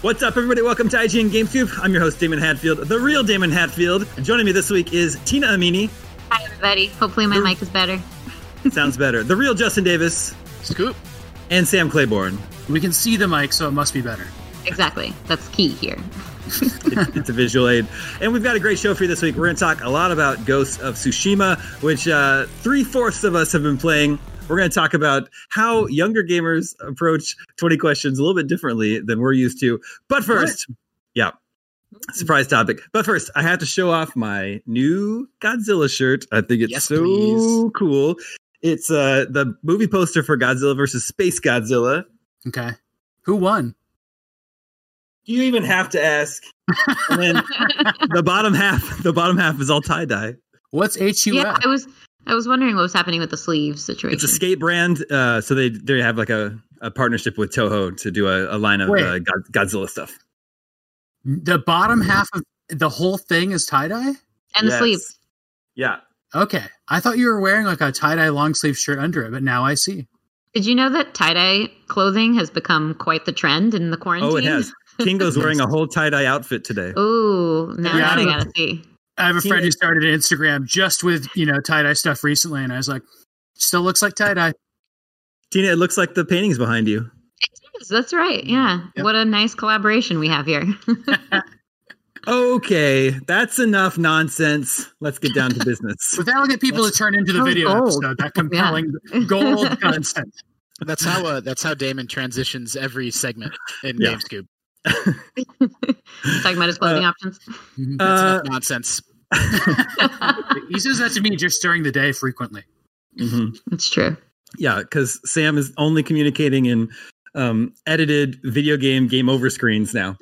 What's up, everybody? Welcome to IGN GameScoop. I'm your host, Damon Hatfield, the real Damon Hatfield. And joining me this week is Tina Amini. Hi, everybody. Hopefully my mic is better. Sounds better. The real Justin Davis. Scoop. And Sam Claiborne. We can see the mic, so it must be better. Exactly. That's key here. It's a visual aid. And we've got a great show for you this week. We're going to talk a lot about Ghost of Tsushima, which three-fourths of us have been playing. We're going to talk about how younger gamers approach 20 questions a little bit differently than we're used to. But first, surprise topic. But first, I have to show off my new Godzilla shirt. I think it's cool. It's the movie poster for Godzilla versus Space Godzilla. Okay. Who won? You even have to ask. And then the bottom half is all tie-dye. What's HUF? Yeah, I was wondering what was happening with the sleeve situation. It's a skate brand, so they have like a partnership with Toho to do a line of Godzilla stuff. The bottom half of the whole thing is tie-dye? And the sleeve. Yeah. Okay. I thought you were wearing like a tie-dye long sleeve shirt under it, but now I see. Did you know that tie-dye clothing has become quite the trend in the quarantine? Oh, it has. Kingo's wearing a whole tie-dye outfit today. Ooh, now I gotta see. I have a friend who started an Instagram just with, tie-dye stuff recently. And I was like, still looks like tie-dye. Tina, it looks like the paintings behind you. It is. That's right. Yeah. Yep. What a nice collaboration we have here. Okay. That's enough nonsense. Let's get down to business. Without get people to turn into the video episode, that compelling gold content. That's how Damon transitions every segment in GameScoop. Talking about his clothing options. That's nonsense. He says that to me just during the day frequently. Mm-hmm. It's true. Yeah, because Sam is only communicating in edited video game over screens now.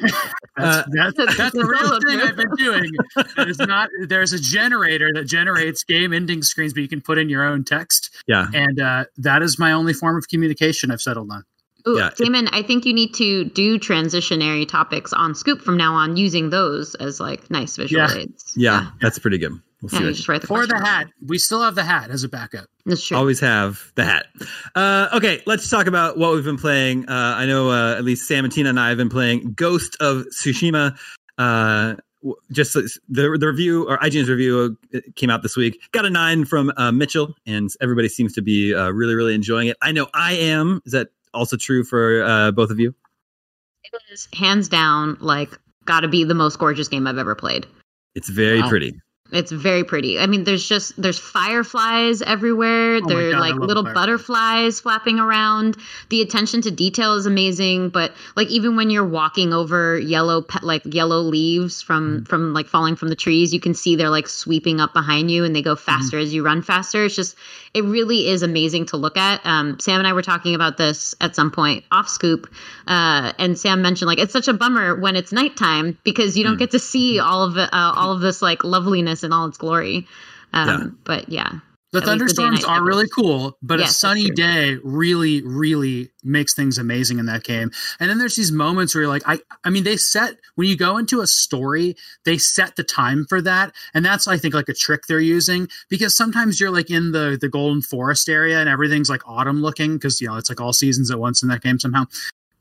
That's the real thing I've been doing. There's a generator that generates game ending screens, but you can put in your own text. Yeah, and that is my only form of communication I've settled on. Ooh, yeah, Damon, I think you need to do transitionary topics on Scoop from now on, using those as like nice visual aids. Yeah, that's pretty good. We'll see. Just write the hat. We still have the hat as a backup. That's true. Always have the hat. Okay, let's talk about what we've been playing. I know at least Sam and Tina and I have been playing Ghost of Tsushima. Just the review, or IGN's review, came out this week. Got a 9 from Mitchell, and everybody seems to be really, really enjoying it. I know I am. Is that also true for both of you? It is hands down, like, gotta be the most gorgeous game I've ever played. It's very pretty. It's very pretty. I mean, there's fireflies everywhere. Oh, there are like little butterflies flapping around. The attention to detail is amazing. But like, even when you're walking over yellow leaves from like falling from the trees, you can see they're like sweeping up behind you, and they go faster as you run faster. It's just, it really is amazing to look at. Sam and I were talking about this at some point off Scoop. And Sam mentioned like, it's such a bummer when it's nighttime because you don't get to see all of this like loveliness in all its glory. But the thunderstorms are really cool, but a sunny day really, really makes things amazing in that game. And then there's these moments where you're like, I mean, they set, when you go into a story, they set the time for that. And that's, I think, like a trick they're using, because sometimes you're like in the Golden Forest area and everything's like autumn looking, because it's like all seasons at once in that game somehow.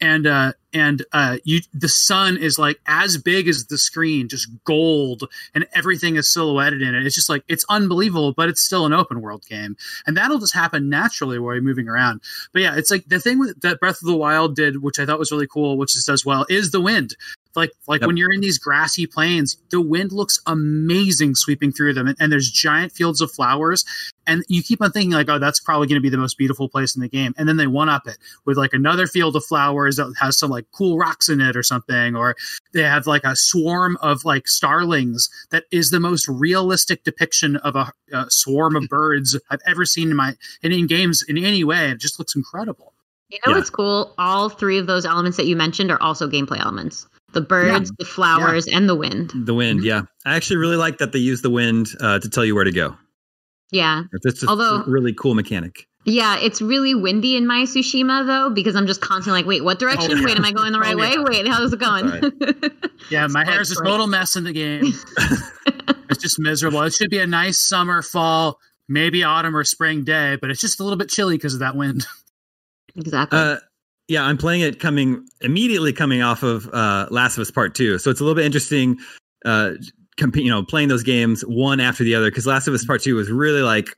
And the sun is like as big as the screen, just gold, and everything is silhouetted in it. It's just like, it's unbelievable, but it's still an open world game, and that'll just happen naturally while you're moving around. But yeah, it's like the thing that Breath of the Wild did, which I thought was really cool, which it does well, is the wind. Like when you're in these grassy plains, the wind looks amazing sweeping through them. And there's giant fields of flowers. And you keep on thinking like, oh, that's probably going to be the most beautiful place in the game. And then they one-up it with like another field of flowers that has some like cool rocks in it or something. Or they have like a swarm of like starlings that is the most realistic depiction of a swarm of birds I've ever seen in games in any way. It just looks incredible. You know what's cool? All three of those elements that you mentioned are also gameplay elements. The birds, the flowers, and the wind. The wind, yeah. I actually really like that they use the wind to tell you where to go. Yeah. Although, a really cool mechanic. Yeah, it's really windy in my Tsushima, though, because I'm just constantly like, wait, what direction? Oh, yeah. Wait, am I going the right way? Wait, how's it going? Right. Yeah, my hair is a total mess in the game. It's just miserable. It should be a nice summer, fall, maybe autumn or spring day, but it's just a little bit chilly because of that wind. Exactly. Yeah, I'm playing it immediately coming off of Last of Us Part Two, so it's a little bit interesting, playing those games one after the other, because Last of Us Part Two was really like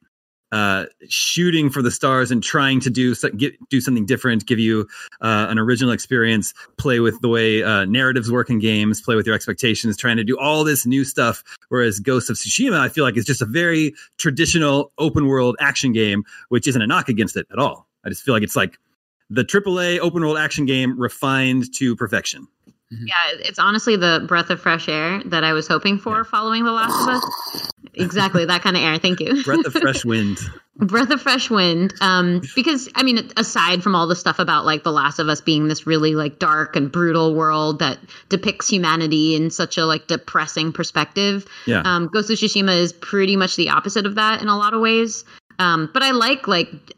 shooting for the stars and trying to do something different, give you an original experience, play with the way narratives work in games, play with your expectations, trying to do all this new stuff. Whereas Ghost of Tsushima, I feel like, is just a very traditional open world action game, which isn't a knock against it at all. I just feel like it's like the AAA open world action game refined to perfection. Mm-hmm. Yeah, it's honestly the breath of fresh air that I was hoping for following The Last of Us. Exactly, that kind of air. Thank you. Breath of fresh wind. Breath of fresh wind. Because, I mean, aside from all the stuff about, like, The Last of Us being this really, like, dark and brutal world that depicts humanity in such a, like, depressing perspective, Ghost of Tsushima is pretty much the opposite of that in a lot of ways. But I like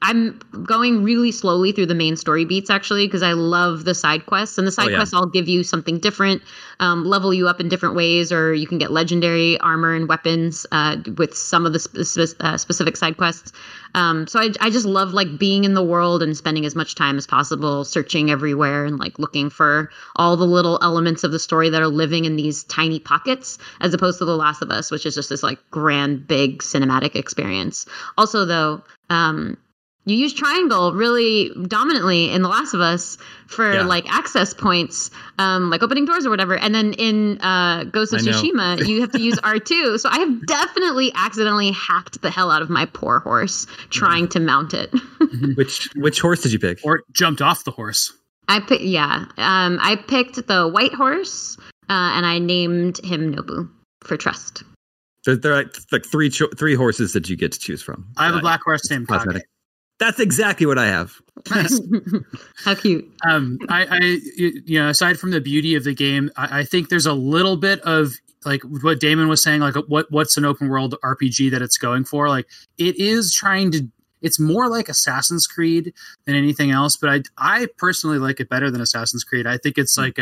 I'm going really slowly through the main story beats, actually, because I love the side quests, and the side quests all give you something different, level you up in different ways, or you can get legendary armor and weapons with some of the specific side quests. So I just love, like, being in the world and spending as much time as possible searching everywhere and, like, looking for all the little elements of the story that are living in these tiny pockets, as opposed to The Last of Us, which is just this, like, grand, big cinematic experience. Also, though, you use triangle really dominantly in The Last of Us for like access points, like opening doors or whatever. And then in Ghost of Tsushima, you have to use R2. So I have definitely accidentally hacked the hell out of my poor horse trying to mount it. Which horse did you pick? Or jumped off the horse? I picked the white horse, and I named him Nobu for trust. There are like three horses that you get to choose from. I have a black horse named Pocket. That's exactly what I have. Nice. How cute. Aside from the beauty of the game, I think there's a little bit of, like, what Damon was saying, like, what's an open world RPG that it's going for? Like, it is trying to, it's more like Assassin's Creed than anything else, but I personally like it better than Assassin's Creed. I think it's like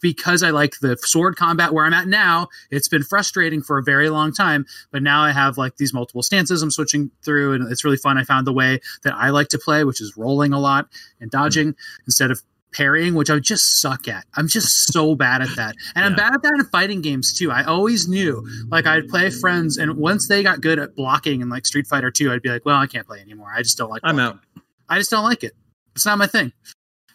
because I like the sword combat where I'm at now. It's been frustrating for a very long time, but now I have, like, these multiple stances I'm switching through, and it's really fun. I found the way that I like to play, which is rolling a lot and dodging instead of parrying, which I just suck at. I'm just so bad at that. And I'm bad at that in fighting games too. I always knew, like, I'd play friends, and once they got good at blocking in, like, Street Fighter 2, I'd be like, well, I can't play anymore. I just don't like blocking. I'm out. I just don't like it. It's not my thing.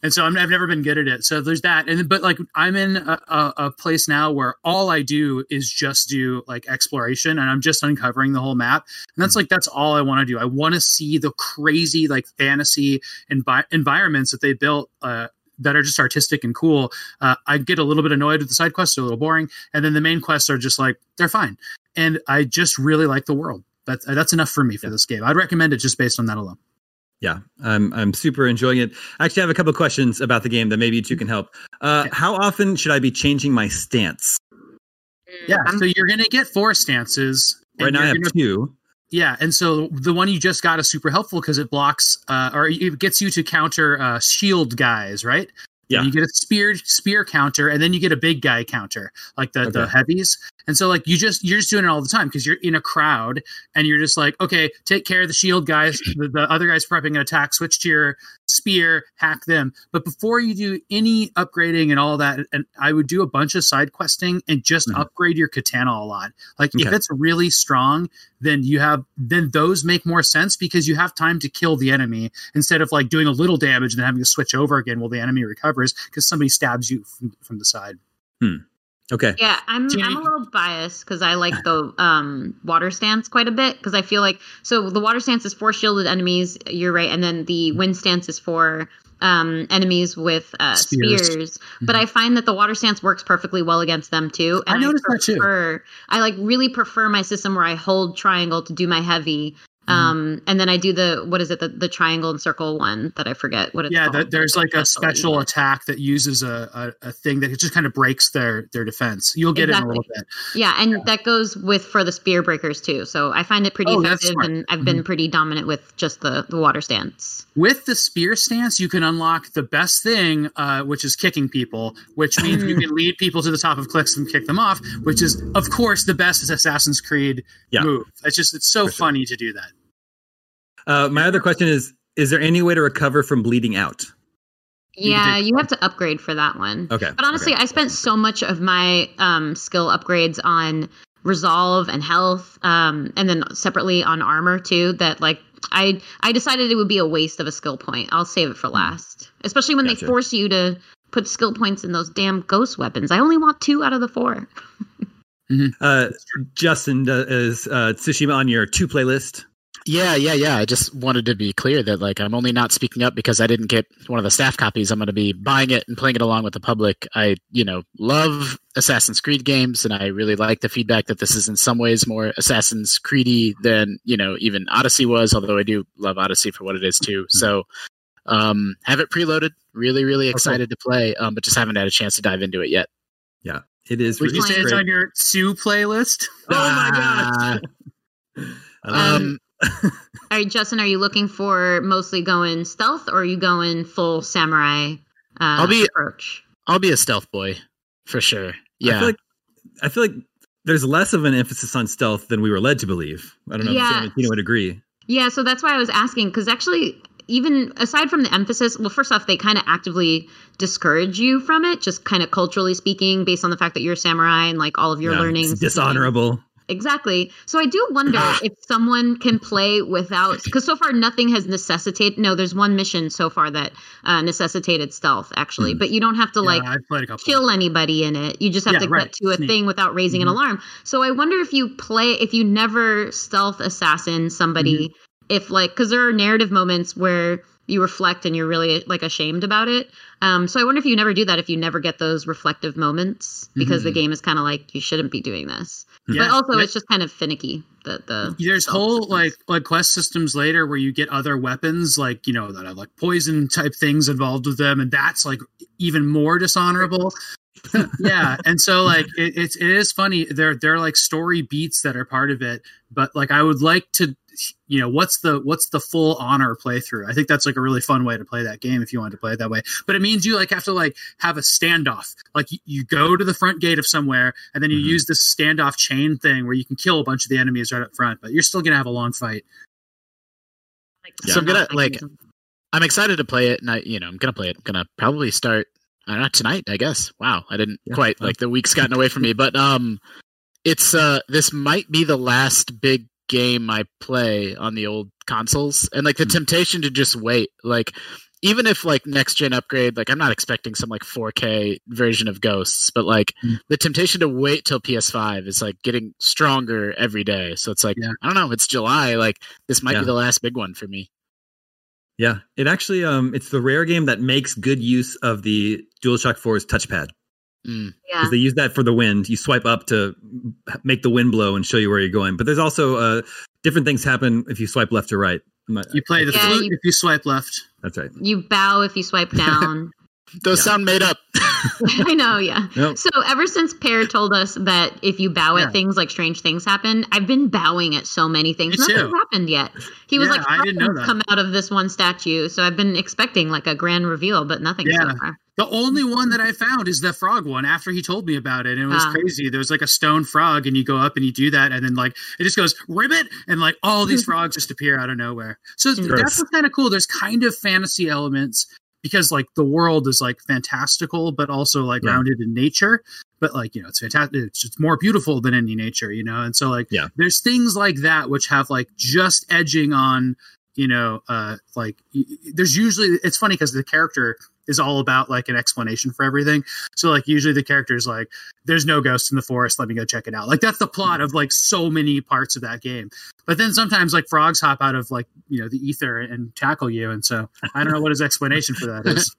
And so I've never been good at it. So there's that. But like, I'm in a place now where all I do is just do, like, exploration, and I'm just uncovering the whole map. And that's like, that's all I want to do. I want to see the crazy, like, fantasy environments that they built, that are just artistic and cool. I get a little bit annoyed with the side quests. They're a little boring. And then the main quests are just, like, they're fine. And I just really like the world. That's enough for me for this game. I'd recommend it just based on that alone. Yeah, I'm super enjoying it. I actually have a couple of questions about the game that maybe you two can help. How often should I be changing my stance? Yeah, so you're going to get four stances. Right now I have two. Yeah, and so the one you just got is super helpful because it blocks, or it gets you to counter shield guys, right? Yeah. And you get a spear counter, and then you get a big guy counter, like the heavies. And so, like, you're just doing it all the time because you're in a crowd, and you're just like, okay, take care of the shield guys. The other guy's prepping an attack. Switch to your spear, hack them. But before you do any upgrading and all that, and I would do a bunch of side questing and just upgrade your katana a lot. Like, if it's really strong, then those make more sense because you have time to kill the enemy instead of, like, doing a little damage and then having to switch over again while the enemy recovers because somebody stabs you from the side. Okay. Yeah, I'm a little biased because I like the water stance quite a bit because I feel like, so the water stance is for shielded enemies, you're right, and then the wind stance is for enemies with spears. But I find that the water stance works perfectly well against them too. And I noticed that too. I like really prefer my system where I hold triangle to do my heavy. And then I do the triangle and circle one that I forget what it's called. Yeah, there's like a special attack that uses a thing that just kind of breaks their defense. You'll get it in a little bit. Yeah, and that goes with for the spear breakers too. So I find it pretty effective, and I've been pretty dominant with just the water stance. With the spear stance, you can unlock the best thing, which is kicking people, which means you can lead people to the top of cliffs and kick them off, which is, of course, the best Assassin's Creed move. It's so funny to do that. My other question is there any way to recover from bleeding out? Yeah, you have to upgrade for that one. Okay. But honestly, I spent so much of my skill upgrades on resolve and health, and then separately on armor too, that like I decided it would be a waste of a skill point. I'll save it for last. Especially when they force you to put skill points in those damn ghost weapons. I only want 2 out of the 4. Justin, is Tsushima on your 2 playlist? Yeah. I just wanted to be clear that like I'm only not speaking up because I didn't get one of the staff copies. I'm going to be buying it and playing it along with the public. I, love Assassin's Creed games, and I really like the feedback that this is in some ways more Assassin's Creedy than, even Odyssey was, although I do love Odyssey for what it is too. So have it preloaded. Really, really excited to play, but just haven't had a chance to dive into it yet. Yeah, it is. Would you say it's on your Sue playlist? Oh my gosh. All right, Justin, are you looking for mostly going stealth, or are you going full samurai approach? I'll be a stealth boy for sure. Yeah, I feel like there's less of an emphasis on stealth than we were led to believe. I don't know if Sam and Tina would agree. Yeah, so that's why I was asking, because actually, even aside from the emphasis, well, first off, they kind of actively discourage you from it, just kind of culturally speaking, based on the fact that you're a samurai and like all of your learnings. It's dishonorable. Exactly. So I do wonder if someone can play without, because so far nothing has necessitated. No, there's one mission so far that necessitated stealth, actually. Mm. But you don't have to kill anybody in it. You just have to get to a thing without raising an alarm. So I wonder if you play, if you never stealth assassin somebody, if like, because there are narrative moments where you reflect and you're really like ashamed about it. So I wonder if you never do that, if you never get those reflective moments, because the game is kind of like, you shouldn't be doing this. Yeah. But also it's just kind of finicky. There's whole systems. like quest systems later where you get other weapons that have like poison type things involved with them. And that's like even more dishonorable. Yeah. And so like it is funny. They're like story beats that are part of it. But like I would like to, what's the full honor playthrough? I think that's like a really fun way to play that game if you wanted to play it that way. But it means you like have to like have a standoff. Like you go to the front gate of somewhere, and then you use this standoff chain thing where you can kill a bunch of the enemies right up front, but you're still gonna have a long fight. So I'm gonna I'm excited to play it, and I'm gonna play it. I'm gonna probably start not tonight, I guess. Wow, I didn't quite the week's gotten away from me, but it's this might be the last big game I play on the old consoles, and like the temptation to just wait, like even if like next gen upgrade, like I'm not expecting some like 4K version of Ghosts, but like the temptation to wait till PS5 is like getting stronger every day. So it's like I don't know, it's July, like this might be the last big one for me. Yeah, it actually it's the Rare game that makes good use of the DualShock 4's touchpad. Because they use that for the wind. You swipe up to make the wind blow and show you where you're going. But there's also different things happen if you swipe left or right. You play the flute if you swipe left. That's right. You bow if you swipe down. Those sound made up. I know, yeah. Nope. So ever since Pear told us that if you bow at things, like strange things happen, I've been bowing at so many things. Nothing's happened yet. He was like, I didn't know that. Come out of this one statue. So I've been expecting like a grand reveal, but nothing so far. The only one that I found is the frog one after he told me about it. And it was crazy. There was like a stone frog, and you go up and you do that. And then like, it just goes ribbit. And like all these frogs just appear out of nowhere. So that's kind of cool. There's kind of fantasy elements because like the world is like fantastical, but also like grounded in nature. But like, it's fantastic. It's just more beautiful than any nature, And so like, there's things like that, which have like just edging on, there's usually, it's funny because the character is all about like an explanation for everything. So like usually the character is like, there's no ghost in the forest, let me go check it out. Like that's the plot of like so many parts of that game. But then sometimes like frogs hop out of like, the ether and tackle you. And so I don't know what his explanation for that is.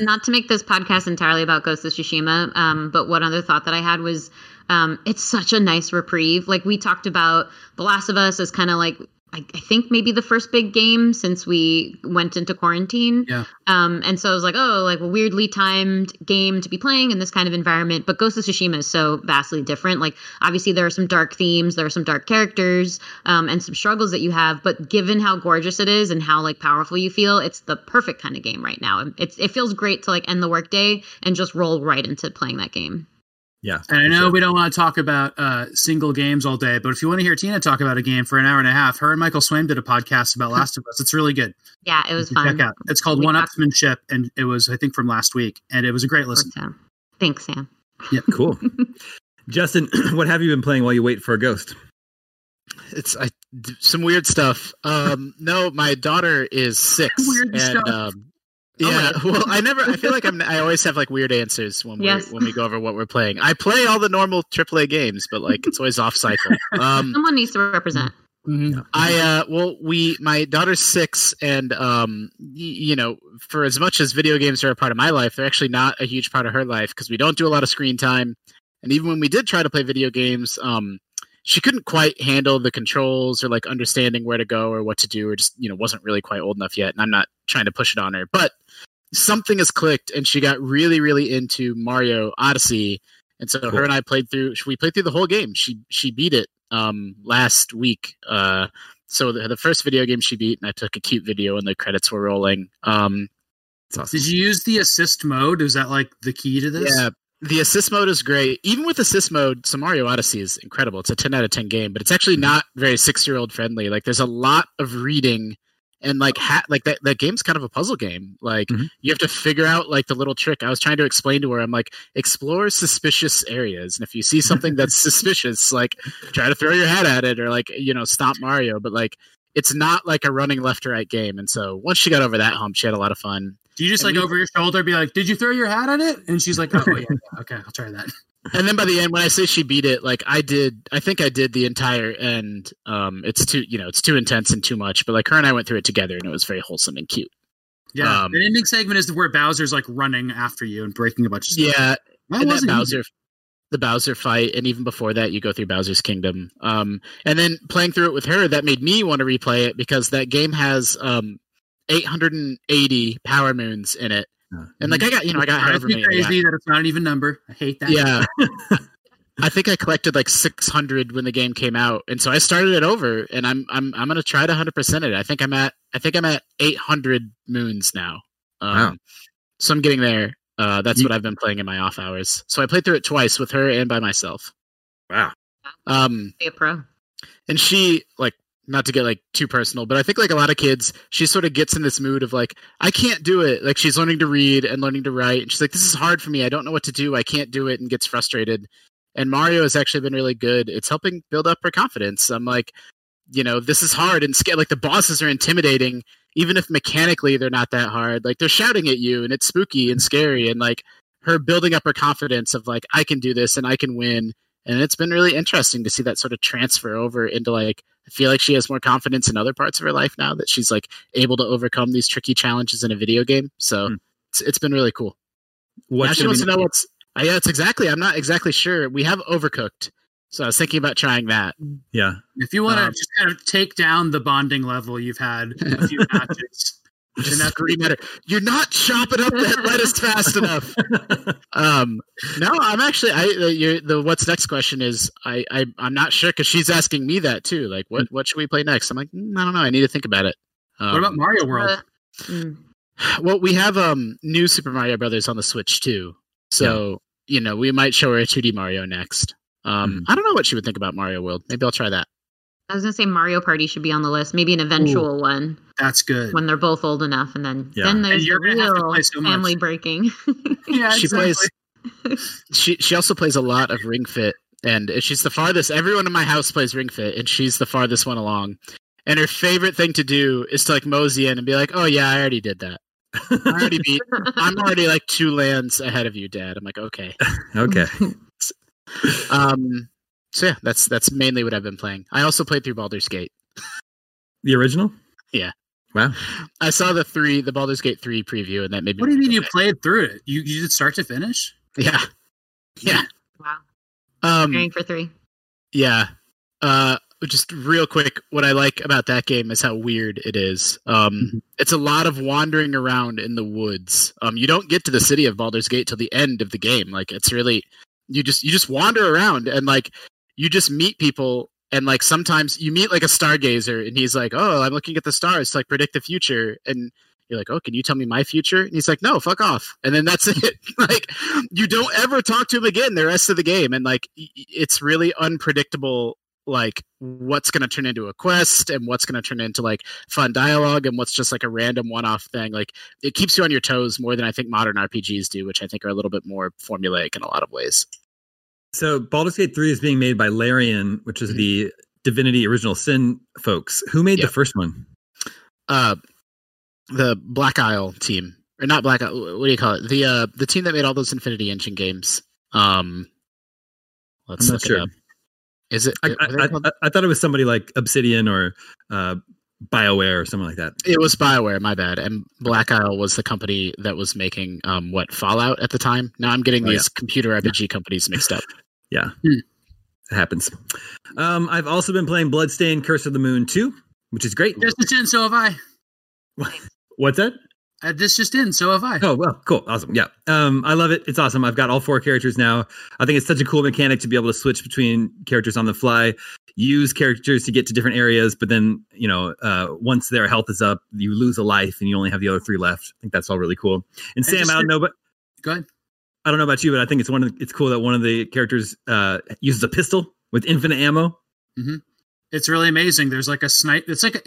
Not to make this podcast entirely about Ghost of Tsushima, but one other thought that I had was it's such a nice reprieve. Like we talked about The Last of Us as kind of like, I think maybe the first big game since we went into quarantine. Yeah. And so I was like, like a weirdly timed game to be playing in this kind of environment. But Ghost of Tsushima is so vastly different. Like obviously there are some dark themes, there are some dark characters, and some struggles that you have. But given how gorgeous it is and how like powerful you feel, it's the perfect kind of game right now. It feels great to like end the workday and just roll right into playing that game. Yeah. And I know we don't want to talk about single games all day, but if you want to hear Tina talk about a game for an hour and a half, her and Michael Swaim did a podcast about Last of Us. It's really good. Yeah, it was fun. Check out. It's called One-Upsmanship, and it was, I think, from last week, and it was a great listen. Thanks, Sam. Yeah, cool. Justin, what have you been playing while you wait for a ghost? It's some weird stuff. No, my daughter is 6. Weird stuff. Yeah, well, I feel like I always have like weird answers when we go over what we're playing. I play all the normal AAA games, but like it's always off cycle. Someone needs to represent. Mm-hmm. My daughter's 6, and you know, for as much as video games are a part of my life, they're actually not a huge part of her life because we don't do a lot of screen time. And even when we did try to play video games, she couldn't quite handle the controls or like understanding where to go or what to do, or just, you know, wasn't really quite old enough yet. And I'm not trying to push it on her, but something has clicked and she got really, really into Mario Odyssey. And so her and I played through the whole game. She beat it last week. So the first video game she beat, and I took a cute video and the credits were rolling. It's awesome. Did you use the assist mode? Is that like the key to this? Yeah. The assist mode is great. Even with assist mode, so Mario Odyssey is incredible. It's a 10 out of 10 game, but it's actually not very 6-year-old friendly. Like, there's a lot of reading, and like that game's kind of a puzzle game. Like, you have to figure out like the little trick. I was trying to explain to her. I'm like, explore suspicious areas, and if you see something that's suspicious, like try to throw your head at it, or like, you know, stomp Mario. But like, it's not like a running left to right game. And so once she got over that hump, she had a lot of fun. Do you just over your shoulder be like, did you throw your hat at it? And she's like, oh, yeah, okay, I'll try that. And then by the end, when I say she beat it, like I think I did the entire end. It's too intense and too much, but like her and I went through it together and it was very wholesome and cute. Yeah. The ending segment is where Bowser's like running after you and breaking a bunch of stuff. Yeah. The Bowser fight, and even before that, you go through Bowser's Kingdom. And then playing through it with her, that made me want to replay it because that game has 880 power moons in it, and like I got however many. Crazy that it's not an even number. I hate that. Yeah, I think I collected like 600 when the game came out, and so I started it over, and I'm gonna try to 100% it. I think I'm at 800 moons now. Wow. So I'm getting there. That's what I've been playing in my off hours. So I played through it twice with her and by myself. Wow. A pro. And she, like, not to get like too personal, but I think like a lot of kids, she sort of gets in this mood of like, I can't do it. Like, she's learning to read and learning to write, and she's like, this is hard for me. I don't know what to do. I can't do it, and gets frustrated. And Mario has actually been really good. It's helping build up her confidence. I'm like, you know, this is hard and scary. Like, the bosses are intimidating, even if mechanically they're not that hard. Like, they're shouting at you, and it's spooky and scary. And like, her building up her confidence of like, I can do this and I can win. And it's been really interesting to see that sort of transfer over into like, I feel like she has more confidence in other parts of her life now that she's like able to overcome these tricky challenges in a video game. So it's been really cool. Now she wants to know what's. Yeah, it's exactly. I'm not exactly sure. We have Overcooked. So I was thinking about trying that. Yeah. If you want to just kind of take down the bonding level you've had a few matches. And that's pretty better. You're not chopping up that lettuce fast enough. No, I'm actually, the what's next question is, I'm not sure because she's asking me that too. Like, what should we play next? I'm like, I don't know. I need to think about it. What about Mario World? Well, we have new Super Mario Brothers on the Switch too. So, you know, we might show her a 2D Mario next. I don't know what she would think about Mario World. Maybe I'll try that. I was going to say Mario Party should be on the list. Maybe an eventual one. That's good. When they're both old enough. And then, then there's the real family breaking. Yeah, exactly. She also plays a lot of Ring Fit. And she's the farthest. Everyone in my house plays Ring Fit. And she's the farthest one along. And her favorite thing to do is to like mosey in and be like, oh yeah, I already did that. I'm already like 2 lands ahead of you, Dad. I'm like, okay. Okay. So yeah, that's mainly what I've been playing. I also played through Baldur's Gate. The original? Yeah. Wow. I saw the Baldur's Gate 3 preview, and that made me. What do you mean you played through it? You did start to finish? Yeah. Yeah. Wow. Preparing for 3. Yeah. Just real quick, what I like about that game is how weird it is. It's a lot of wandering around in the woods. You don't get to the city of Baldur's Gate till the end of the game. Like, it's really. You just wander around and like you just meet people, and like sometimes you meet like a stargazer and he's like, oh, I'm looking at the stars to like predict the future, and You're like, oh, can you tell me my future? And he's like, no, fuck off. And then that's it. Like, you don't ever talk to him again the rest of the game. And like, it's really unpredictable, like what's going to turn into a quest and what's going to turn into like fun dialogue and what's just like a random one-off thing. Like, it keeps you on your toes more than I think modern RPGs do, which I think are a little bit more formulaic in a lot of ways. So Baldur's Gate 3 is being made by Larian, which is the Divinity Original Sin folks. Who made the first one? The Black Isle team, or not Black Isle, what do you call it? The team that made all those Infinity Engine games. Let's look it up. Is it? I thought it was somebody like Obsidian or BioWare or something like that. It was BioWare, my bad. And Black Isle was the company that was making Fallout at the time. Now I'm getting these computer RPG companies mixed up. It happens. I've also been playing Bloodstained Curse of the Moon 2, which is great. Just in, so have I. What's that? This just in, so have I. Oh, well, cool. Awesome. Yeah. I love it. It's awesome. I've got all four characters now. I think it's such a cool mechanic to be able to switch between characters on the fly, use characters to get to different areas, but then, you know, once their health is up, you lose a life and you only have the other three left. I think that's all really cool. And Sam, go ahead. I don't know about you, but I think it's cool that one of the characters uses a pistol with infinite ammo. Mm-hmm. It's really amazing. There's like a snipe. It's like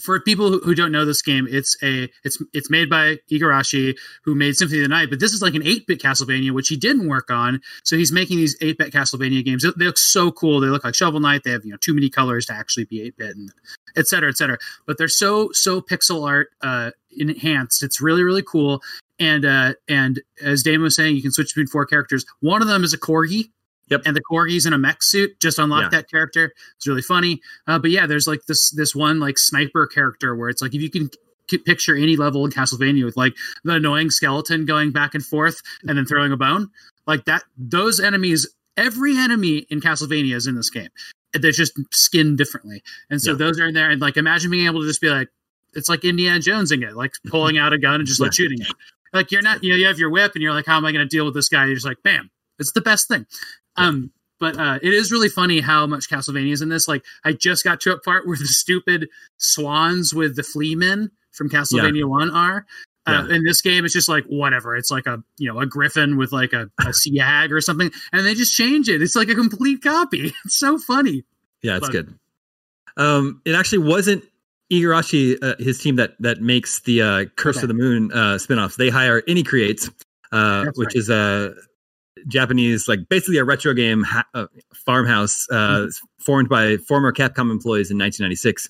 for people who don't know this game, it's made by Igarashi, who made Symphony of the Night. But this is like an 8-bit Castlevania, which he didn't work on. So he's making these 8-bit Castlevania games. They look so cool. They look like Shovel Knight. They have too many colors to actually be 8-bit, and et cetera, et cetera. But they're so pixel art enhanced. It's really, really cool. And as Damon was saying, you can switch between four characters. One of them is a corgi. Yep. And the corgi's in a mech suit. Just unlock that character. It's really funny. But yeah, there's like this one like sniper character where it's like, if you can picture any level in Castlevania with like the annoying skeleton going back and forth and then throwing a bone, like that, those enemies, every enemy in Castlevania is in this game. They're just skinned differently. And so those are in there. And like, imagine being able to just be like, it's like Indiana Jonesing it, like pulling out a gun and just like shooting it. Like you're not, you have your whip and you're like, how am I going to deal with this guy? You're just like, bam, it's the best thing. But it is really funny how much Castlevania is in this. Like, I just got to a part where the stupid swans with the flea men from Castlevania 1 are. In this game, it's just like, whatever. It's like a griffin with like a sea hag or something. And they just change it. It's like a complete copy. It's so funny. Yeah, it's good. It actually wasn't Igarashi, his team that makes the Curse of the Moon spinoffs. They hire Anycreates, is a Japanese, like basically a retro game farmhouse formed by former Capcom employees in 1996.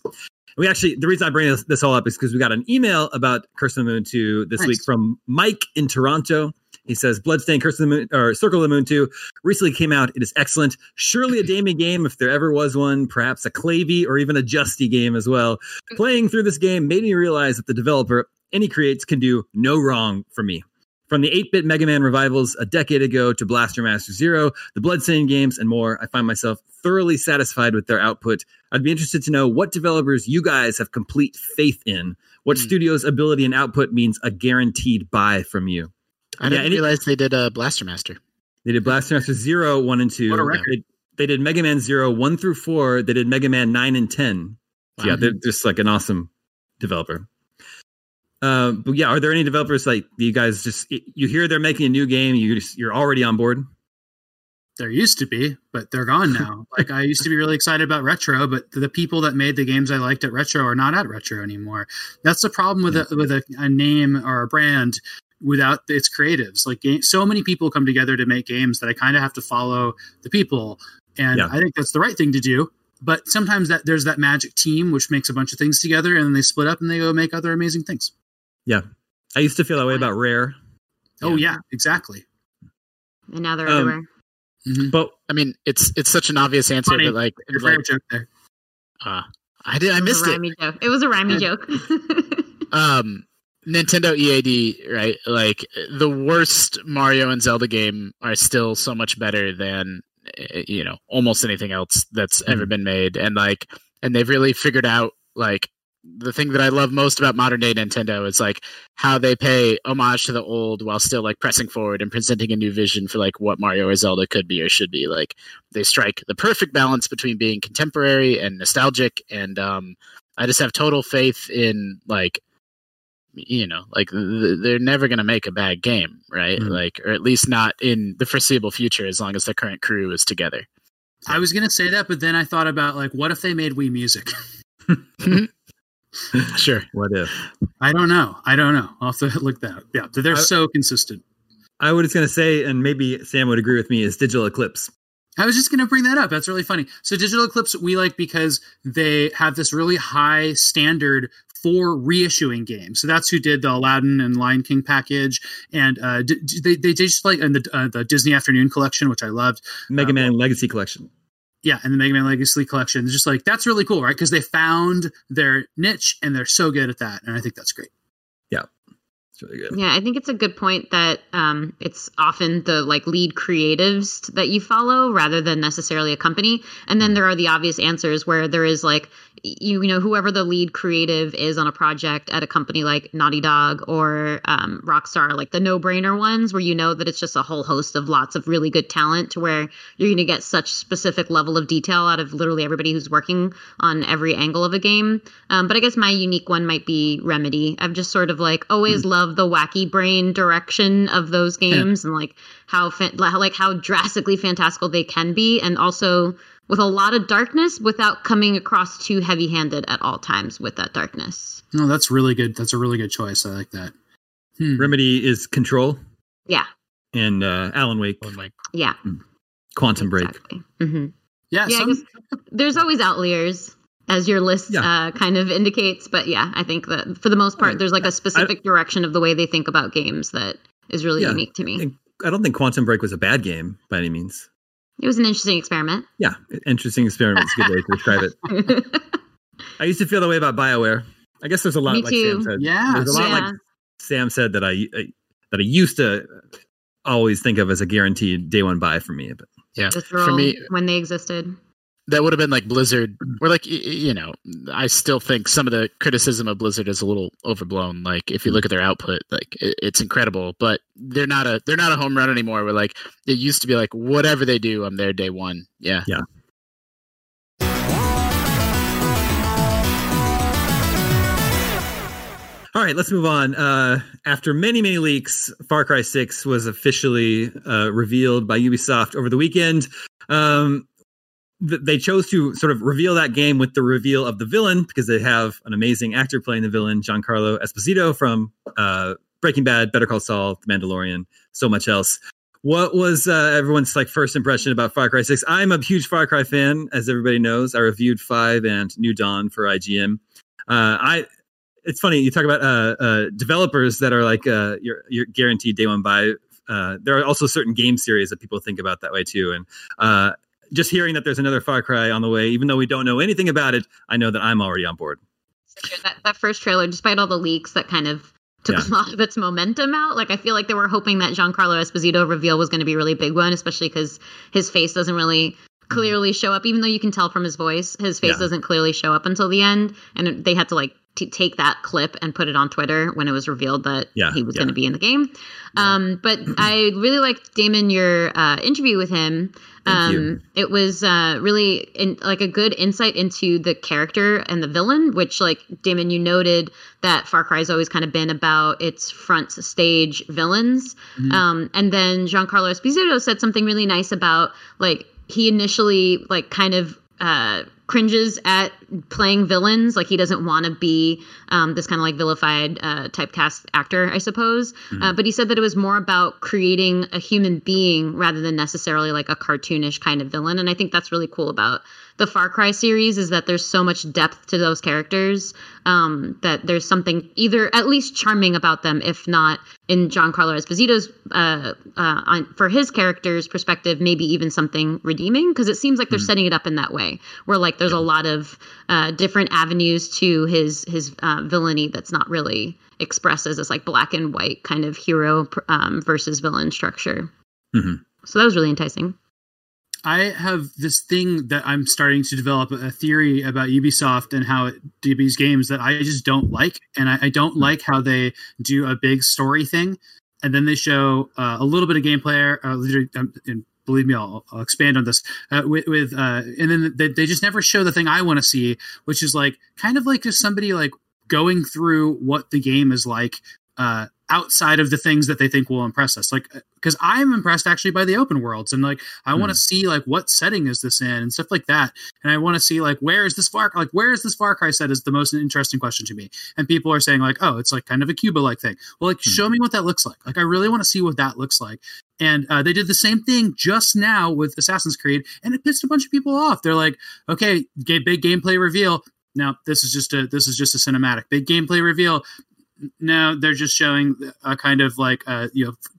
We actually, the reason I bring this all up is because we got an email about Curse of the Moon 2 this week from Mike in Toronto. He says, Bloodstained Curse of the Moon, or Circle of the Moon 2, recently came out. It is excellent. Surely a Damien game, if there ever was one, perhaps a Clavey or even a Justy game as well. Playing through this game made me realize that the developer, Anycreates, can do no wrong for me. From the 8-bit Mega Man revivals a decade ago to Blaster Master Zero, the Bloodstained games, and more, I find myself thoroughly satisfied with their output. I'd be interested to know what developers you guys have complete faith in. What studio's ability and output means a guaranteed buy from you. I didn't realize they did Blaster Master. They did Blaster Master 0, 1, and 2. What a record. They did Mega Man 0, 1 through 4. They did Mega Man 9 and 10. Wow. Yeah, they're just like an awesome developer. But yeah, are there any developers like you guys just, you hear they're making a new game, you're already on board? There used to be, but they're gone now. Like, I used to be really excited about Retro, but the people that made the games I liked at Retro are not at Retro anymore. That's the problem with a name or a brand without its creatives. Like, so many people come together to make games that I kind of have to follow the people. And I think that's the right thing to do. But sometimes there's that magic team, which makes a bunch of things together, and then they split up and they go make other amazing things. Yeah. I used to feel that way about Rare. Oh, yeah, exactly. And now they're everywhere. Mm-hmm. But I mean, it's such an obvious answer. Funny. But like, your favorite joke there. I missed it. It was a rhymey joke. Nintendo EAD, right? Like, the worst Mario and Zelda game are still so much better than, you know, almost anything else that's ever been made. And like, and they've really figured out, like, the thing that I love most about modern day Nintendo is like how they pay homage to the old while still like pressing forward and presenting a new vision for like what Mario or Zelda could be or should be. Like, they strike the perfect balance between being contemporary and nostalgic. And I just have total faith in like you know, like they're never going to make a bad game, right? Mm-hmm. Like, or at least not in the foreseeable future, as long as the current crew is together. I was going to say that, but then I thought about, like, what if they made Wii Music? Sure. What if? I don't know. I'll have to look that up. Yeah. They're so consistent. I was going to say, and maybe Sam would agree with me, is Digital Eclipse. I was just going to bring that up. That's really funny. So Digital Eclipse, we like because they have this really high standard for reissuing games. So that's who did the Aladdin and Lion King package, and they just like in the Disney Afternoon collection, which I loved. Mega Man Legacy collection. Yeah, and the Mega Man Legacy collection. It's just like, that's really cool, right? Because they found their niche and they're so good at that, and I think that's great. Yeah. It's really good. Yeah, I think it's a good point that it's often the like lead creatives that you follow rather than necessarily a company. And then there are the obvious answers where there is like, you know, whoever the lead creative is on a project at a company like Naughty Dog or Rockstar, like the no-brainer ones where you know that it's just a whole host of lots of really good talent to where you're going to get such specific level of detail out of literally everybody who's working on every angle of a game. But I guess my unique one might be Remedy. I've just sort of like always loved the wacky brain direction of those games and like how drastically fantastical they can be, and also with a lot of darkness without coming across too heavy-handed at all times with that darkness. No, that's really good. That's a really good choice. I like that. Remedy is Control. Yeah. And Alan Wake. Yeah. Quantum Break. Mm-hmm. Yeah. Yeah, there's always outliers, as your list kind of indicates. But yeah, I think that for the most part, there's like a specific direction of the way they think about games that is really unique to me. I don't think Quantum Break was a bad game by any means. It was an interesting experiment. Yeah, interesting experiment is a good way to describe it. I used to feel that way about BioWare. I guess there's a lot Sam said. Yeah. There's a lot like Sam said that I used to always think of as a guaranteed day one buy for me. But yeah, for me, when they existed. That would have been like Blizzard, or like, you know, I still think some of the criticism of Blizzard is a little overblown. Like, if you look at their output, like it's incredible, but they're not a home run anymore. We're like, it used to be like, whatever they do, I'm there day one. Yeah. Yeah. All right, let's move on. After many, many leaks, Far Cry 6 was officially revealed by Ubisoft over the weekend. They chose to sort of reveal that game with the reveal of the villain because they have an amazing actor playing the villain, Giancarlo Esposito from Breaking Bad, Better Call Saul, The Mandalorian, so much else. What was everyone's like first impression about Far Cry 6? I'm a huge Far Cry fan, as everybody knows. I reviewed 5 and New Dawn for IGN. It's funny, you talk about developers that are like your guaranteed day one buy. There are also certain game series that people think about that way too, and just hearing that there's another Far Cry on the way, even though we don't know anything about it, I know that I'm already on board. That first trailer, despite all the leaks, that kind of took a lot of its momentum out. Like, I feel like they were hoping that Giancarlo Esposito reveal was going to be a really big one, especially because his face doesn't really clearly show up, even though you can tell from his voice, his face doesn't clearly show up until the end. And they had to like take that clip and put it on Twitter when it was revealed that he was going to be in the game. Yeah. But I really liked, Damon, your interview with him. It was really like a good insight into the character and the villain, which, like, Damon, you noted that Far Cry's always kind of been about its front stage villains. Mm-hmm. And then Giancarlo Esposito said something really nice about, like, he initially, like, kind of cringes at playing villains. Like, he doesn't want to be this kind of like vilified typecast actor, I suppose. Mm-hmm. But he said that it was more about creating a human being rather than necessarily like a cartoonish kind of villain. And I think that's really cool about the Far Cry series, is that there's so much depth to those characters that there's something either at least charming about them, if not in Giancarlo Esposito's for his character's perspective, maybe even something redeeming, because it seems like they're setting it up in that way, where like there's a lot of different avenues to his villainy that's not really expressed as this like black and white kind of hero versus villain structure. Mm-hmm. So that was really enticing. I have this thing that I'm starting to develop a theory about Ubisoft and how it do these games that I just don't like. And I don't like how they do a big story thing, and then they show a little bit of gameplay. And believe me, I'll expand on this and then they just never show the thing I want to see, which is like kind of like if somebody like going through what the game is like outside of the things that they think will impress us. Like, because I'm impressed actually by the open worlds, and like I want to see like what setting is this in and stuff like that. And I want to see like where is this Far Cry set is the most interesting question to me. And people are saying like, oh, it's like kind of a Cuba like thing. Well, like show me what that looks like. Like I really want to see what that looks like. And they did the same thing just now with Assassin's Creed, and it pissed a bunch of people off. They're like, okay, big gameplay reveal. Now this is just a cinematic. Big gameplay reveal. No, they're just showing a kind of like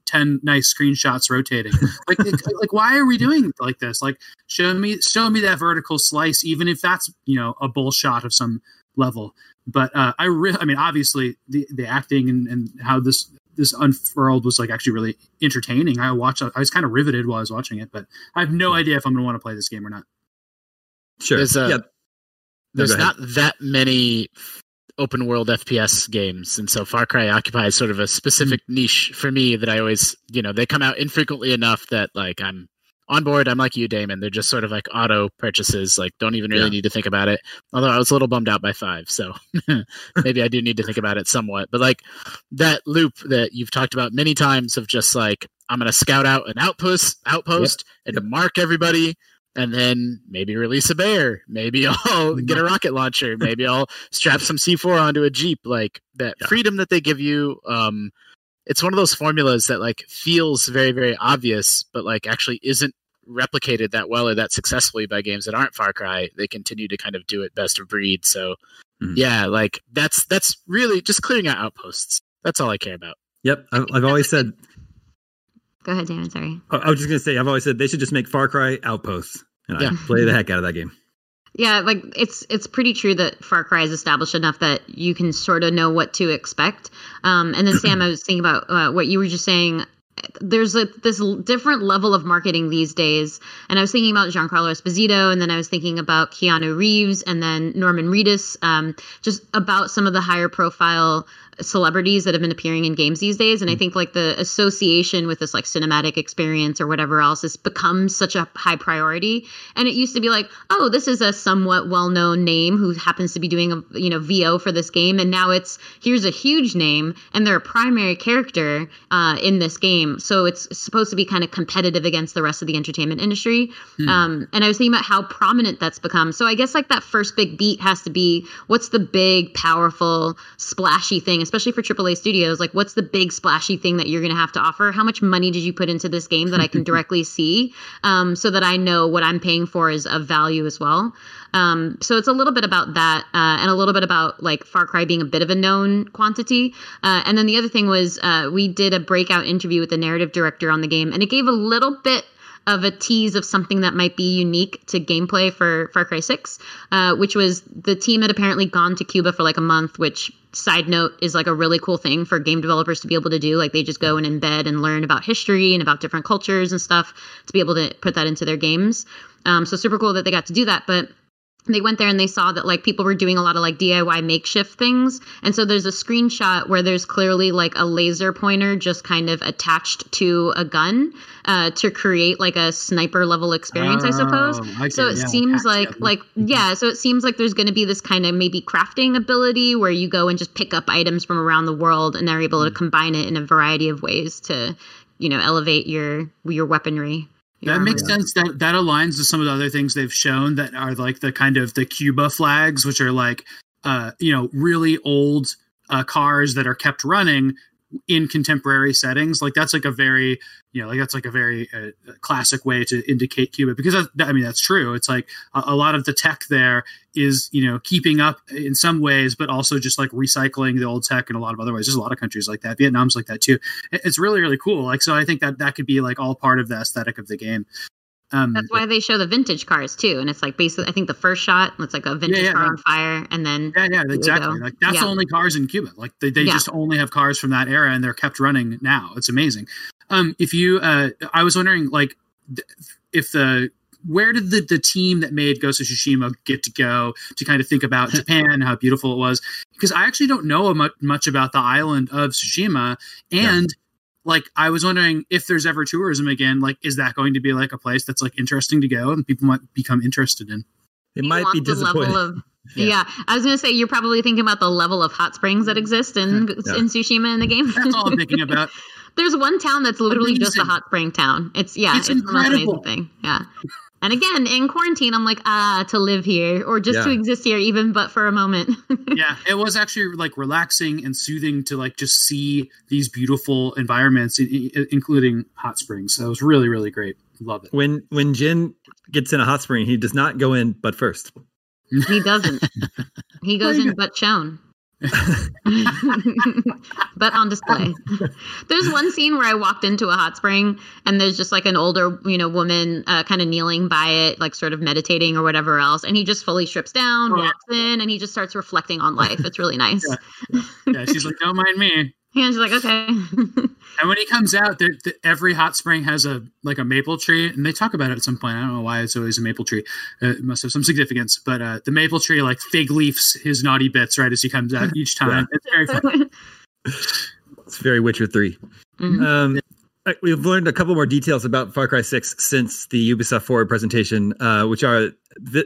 10 nice screenshots rotating. Like, like why are we doing like this? Like, show me that vertical slice, even if that's a bull shot of some level. But I mean, obviously the acting and how this unfurled was like actually really entertaining. I was kind of riveted while I was watching it, but I have no idea if I'm going to want to play this game or not. Sure. There's not that many open world FPS games, and so Far Cry occupies sort of a specific niche for me that I always, they come out infrequently enough that like I'm on board. I'm like you, Damon. They're just sort of like auto purchases. Like don't even really need to think about it. Although I was a little bummed out by 5, so maybe I do need to think about it somewhat. But like that loop that you've talked about many times of just like I'm gonna scout out an outpost and to mark everybody. And then maybe release a bear. Maybe I'll get a rocket launcher. Maybe I'll strap some C4 onto a Jeep. Like that freedom that they give you. It's one of those formulas that like feels very, very obvious, but like actually isn't replicated that well or that successfully by games that aren't Far Cry. They continue to kind of do it best of breed. So like that's really just clearing out outposts. That's all I care about. Yep. I've always said, go ahead, Dan. Sorry. I was just going to say, I've always said they should just make Far Cry outposts. And I play the heck out of that game. Yeah, like it's pretty true that Far Cry is established enough that you can sort of know what to expect. And then Sam, I was thinking about what you were just saying. There's this different level of marketing these days. And I was thinking about Giancarlo Esposito, and then I was thinking about Keanu Reeves, and then Norman Reedus, just about some of the higher profile celebrities that have been appearing in games these days. And I think like the association with this like cinematic experience or whatever else has become such a high priority. And it used to be like, oh, this is a somewhat well-known name who happens to be doing a VO for this game. And now it's, here's a huge name and they're a primary character in this game. So it's supposed to be kind of competitive against the rest of the entertainment industry. And I was thinking about how prominent that's become. So I guess like that first big beat has to be, what's the big, powerful, splashy thing, especially for AAA studios, like what's the big splashy thing that you're going to have to offer? How much money did you put into this game that I can directly see so that I know what I'm paying for is of value as well? So it's a little bit about that and a little bit about like Far Cry being a bit of a known quantity. And then the other thing was we did a breakout interview with the narrative director on the game, and it gave a little bit of a tease of something that might be unique to gameplay for Far Cry 6, which was the team had apparently gone to Cuba for like a month, which, side note, is like a really cool thing for game developers to be able to do. Like they just go and embed and learn about history and about different cultures and stuff to be able to put that into their games. So super cool that they got to do that. But they went there and they saw that like people were doing a lot of like DIY makeshift things. And so there's a screenshot where there's clearly like a laser pointer just kind of attached to a gun to create like a sniper level experience, I suppose. So it seems like there's going to be this kind of maybe crafting ability where you go and just pick up items from around the world and they're able to combine it in a variety of ways to, elevate your weaponry. That makes sense. That aligns with some of the other things they've shown that are like the kind of the Cuba flags, which are like, really old cars that are kept running in contemporary settings. Like that's like a very, classic way to indicate Cuba, because that's true. It's like a lot of the tech there is, keeping up in some ways, but also just like recycling the old tech in a lot of other ways. There's a lot of countries like that. Vietnam's like that too. It's really, really cool. Like, so I think that could be like all part of the aesthetic of the game. That's why they show the vintage cars too, and it's like basically, I think the first shot it's like a vintage car on fire, and then exactly like that's only cars in Cuba. Like they just only have cars from that era, and they're kept running now. It's amazing. If you, I was wondering like where did the team that made Ghost of Tsushima get to go to kind of think about Japan and how beautiful it was? Because I actually don't know much about the island of Tsushima, and. Like, I was wondering if there's ever tourism again, like, is that going to be like a place that's like interesting to go and people might become interested in? It might be disappointing. Yeah. I was going to say, you're probably thinking about the level of hot springs that exist in Tsushima in the game. That's all I'm thinking about. There's one town that's literally just a hot spring town. It's the most amazing thing. Yeah. And again, in quarantine, I'm like, to live here or just to exist here, even but for a moment. Yeah, it was actually like relaxing and soothing to like just see these beautiful environments, including hot springs. So it was really, really great. Love it. When Jin gets in a hot spring, he does not go in butt first. He doesn't. He goes in butt shown. But on display. There's one scene where I walked into a hot spring and there's just like an older, woman kind of kneeling by it, like sort of meditating or whatever else. And he just fully strips down, walks in, and he just starts reflecting on life. It's really nice. Yeah. She's like, don't mind me. Yeah, she's like, okay. And when he comes out, every hot spring has a maple tree, and they talk about it at some point. I don't know why it's always a maple tree. It must have some significance, but the maple tree like fig leafs his naughty bits right as he comes out each time. It's very fun. It's very Witcher 3. Mm-hmm. We've learned a couple more details about Far Cry 6 since the Ubisoft Forward presentation, which are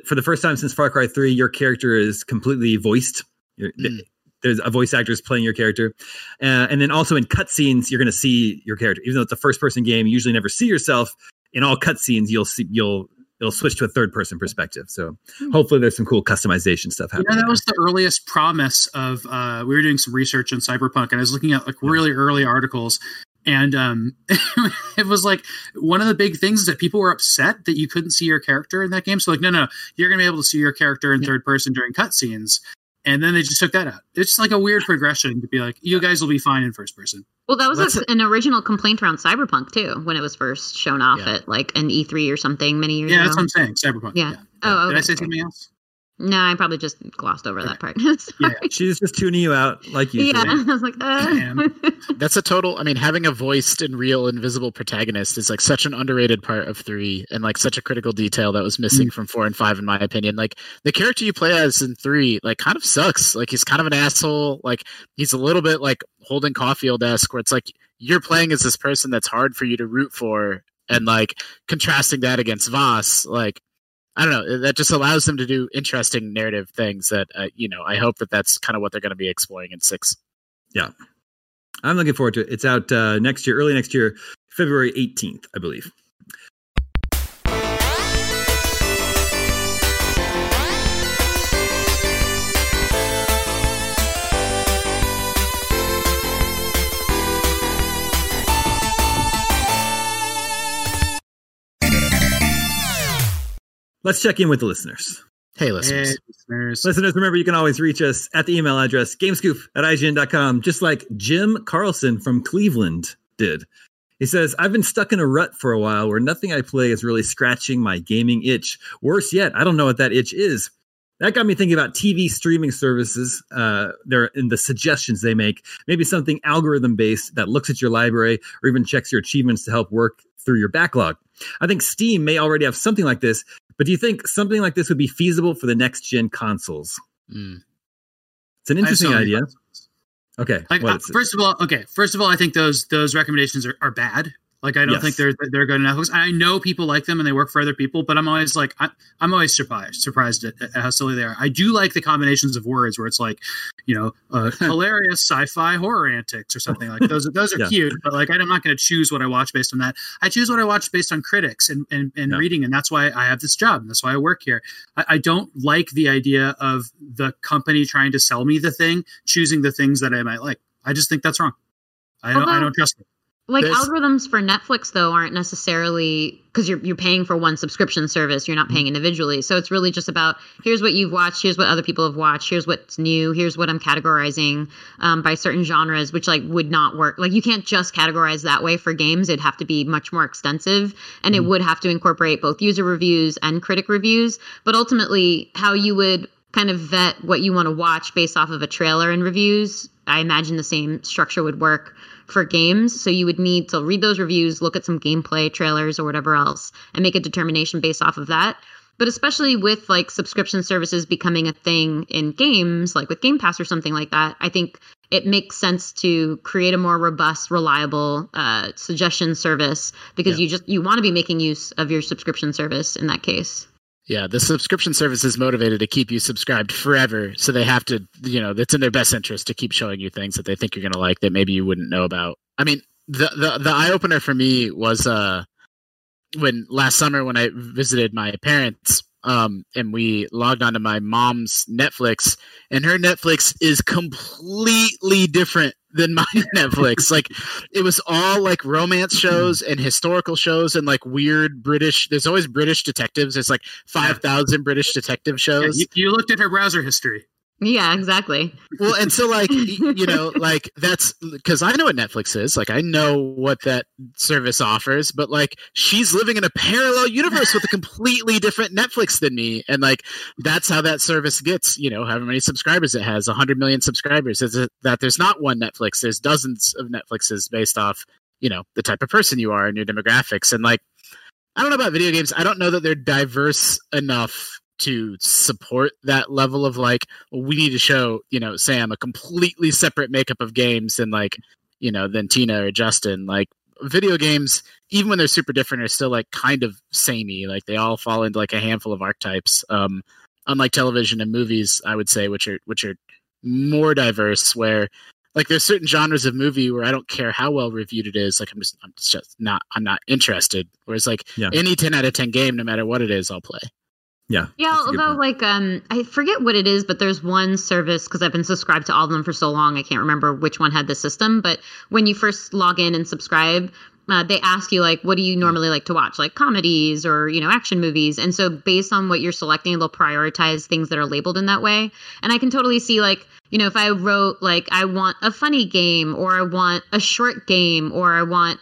for the first time since Far Cry 3, your character is completely voiced. There's a voice actor playing your character. And then also in cutscenes, you're going to see your character. Even though it's a first-person game, you usually never see yourself. In all cutscenes, it'll switch to a third-person perspective. So hopefully there's some cool customization stuff happening. That was the earliest promise of we were doing some research on Cyberpunk, and I was looking at like really early articles. And it was like one of the big things is that people were upset that you couldn't see your character in that game. So like, no, you're going to be able to see your character in third person during cutscenes. And then they just took that out. It's like a weird progression to be like, you guys will be fine in first person. Well, that was an original complaint around Cyberpunk, too, when it was first shown off at like an E3 or something many years ago. Yeah, that's what I'm saying. Cyberpunk. Yeah. Oh, okay. Did I say something else? No, I probably just glossed over that part. Yeah, she's just tuning you out like you. Yeah, I was like, That's a total. I mean, having a voiced and real invisible protagonist is like such an underrated part of 3, and like such a critical detail that was missing from 4 and 5, in my opinion. Like the character you play as in 3, like kind of sucks. Like he's kind of an asshole. Like he's a little bit like Holden Caulfield-esque, where it's like you're playing as this person that's hard for you to root for, and like contrasting that against Voss, like. I don't know. That just allows them to do interesting narrative things that, I hope that's kind of what they're going to be exploring in 6. Yeah. I'm looking forward to it. It's out next year, early next year, February 18th, I believe. Let's check in with the listeners. Hey, listeners. Listeners, remember, you can always reach us at the email address, gamescoop@ign.com, just like Jim Carlson from Cleveland did. He says, I've been stuck in a rut for a while where nothing I play is really scratching my gaming itch. Worse yet, I don't know what that itch is. That got me thinking about TV streaming services and the suggestions they make. Maybe something algorithm-based that looks at your library or even checks your achievements to help work through your backlog. I think Steam may already have something like this, but do you think something like this would be feasible for the next-gen consoles? It's an interesting idea. Okay. Like, first of all, I think those recommendations are bad. Like, I don't think they're good enough. I know people like them and they work for other people, but I'm always like, I'm always surprised at how silly they are. I do like the combinations of words where it's like, hilarious sci-fi horror antics or something like those are cute, but like, I'm not going to choose what I watch based on that. I choose what I watch based on critics and reading. And that's why I have this job. And that's why I work here. I don't like the idea of the company trying to sell me the thing, choosing the things that I might like. I just think that's wrong. I don't trust it. Like algorithms for Netflix, though, aren't necessarily because you're paying for one subscription service. You're not paying individually. So it's really just about here's what you've watched. Here's what other people have watched. Here's what's new. Here's what I'm categorizing by certain genres, which like would not work. Like you can't just categorize that way for games. It'd have to be much more extensive and it would have to incorporate both user reviews and critic reviews. But ultimately how you would kind of vet what you want to watch based off of a trailer and reviews. I imagine the same structure would work for games. So you would need to read those reviews, look at some gameplay trailers or whatever else, and make a determination based off of that. But especially with like subscription services becoming a thing in games, like with Game Pass or something like that, I think it makes sense to create a more robust, reliable suggestion service because you want to be making use of your subscription service in that case. Yeah, the subscription service is motivated to keep you subscribed forever, so they have to, you know, it's in their best interest to keep showing you things that they think you're going to like that maybe you wouldn't know about. I mean, the eye-opener for me was when last summer when I visited my parents, and we logged onto my mom's Netflix, and her Netflix is completely different than my Netflix. Like, it was all like romance shows and historical shows and like weird British, there's always British detectives. There's like 5,000 British detective shows. Yeah, you looked at her browser history. Yeah, exactly. Well, and so like, you know, like that's because I know what Netflix is. Like, I know what that service offers, but like she's living in a parallel universe with a completely different Netflix than me. And like, that's how that service gets, you know, however many subscribers it has, 100 million subscribers, is that there's not one Netflix. There's dozens of Netflixes based off, you know, the type of person you are and your demographics. And like, I don't know about video games. I don't know that they're diverse enough to support that level of like, well, we need to show, you know, Sam a completely separate makeup of games than like, you know, than Tina or Justin. Like, video games, even when they're super different, are still like kind of samey. Like, they all fall into like a handful of archetypes. Unlike television and movies, I would say, which are more diverse, where like there's certain genres of movie where I don't care how well reviewed it is. Like, I'm not interested. Whereas like any 10 out of 10 game, no matter what it is, I'll play. Yeah. Yeah. Although like, I forget what it is, but there's one service, cause I've been subscribed to all of them for so long, I can't remember which one had the system, but when you first log in and subscribe, they ask you like, what do you normally like to watch? Like comedies or, you know, action movies. And so based on what you're selecting, they'll prioritize things that are labeled in that way. And I can totally see like, you know, if I wrote like, I want a funny game, or I want a short game, or I want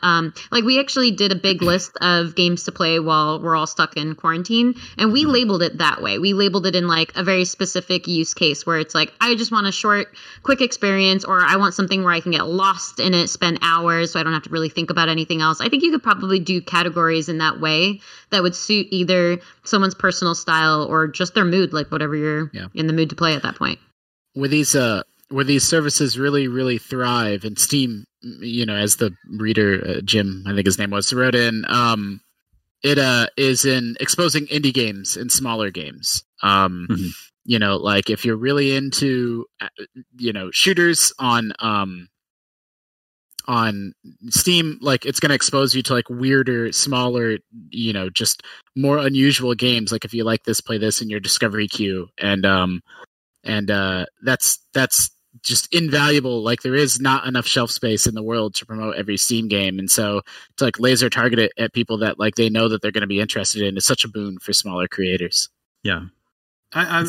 like, we actually did a big list of games to play while we're all stuck in quarantine. And we labeled it that way. We labeled it in like a very specific use case where it's like, I just want a short, quick experience, or I want something where I can get lost in it, spend hours, so I don't have to really think about anything else. I think you could probably do categories in that way that would suit either someone's personal style or just their mood, like whatever you're in the mood to play at that point. Where these services really, really thrive, and Steam, you know, as the reader, Jim, I think his name was, wrote in, it is in exposing indie games and smaller games. You know, like if you're really into, you know, shooters on Steam, like it's going to expose you to like weirder, smaller, you know, just more unusual games. Like if you like this, play this in your discovery queue. And that's just invaluable. Like, there is not enough shelf space in the world to promote every Steam game. And so to like laser target it at people that like they know that they're going to be interested in is such a boon for smaller creators. Yeah. I'll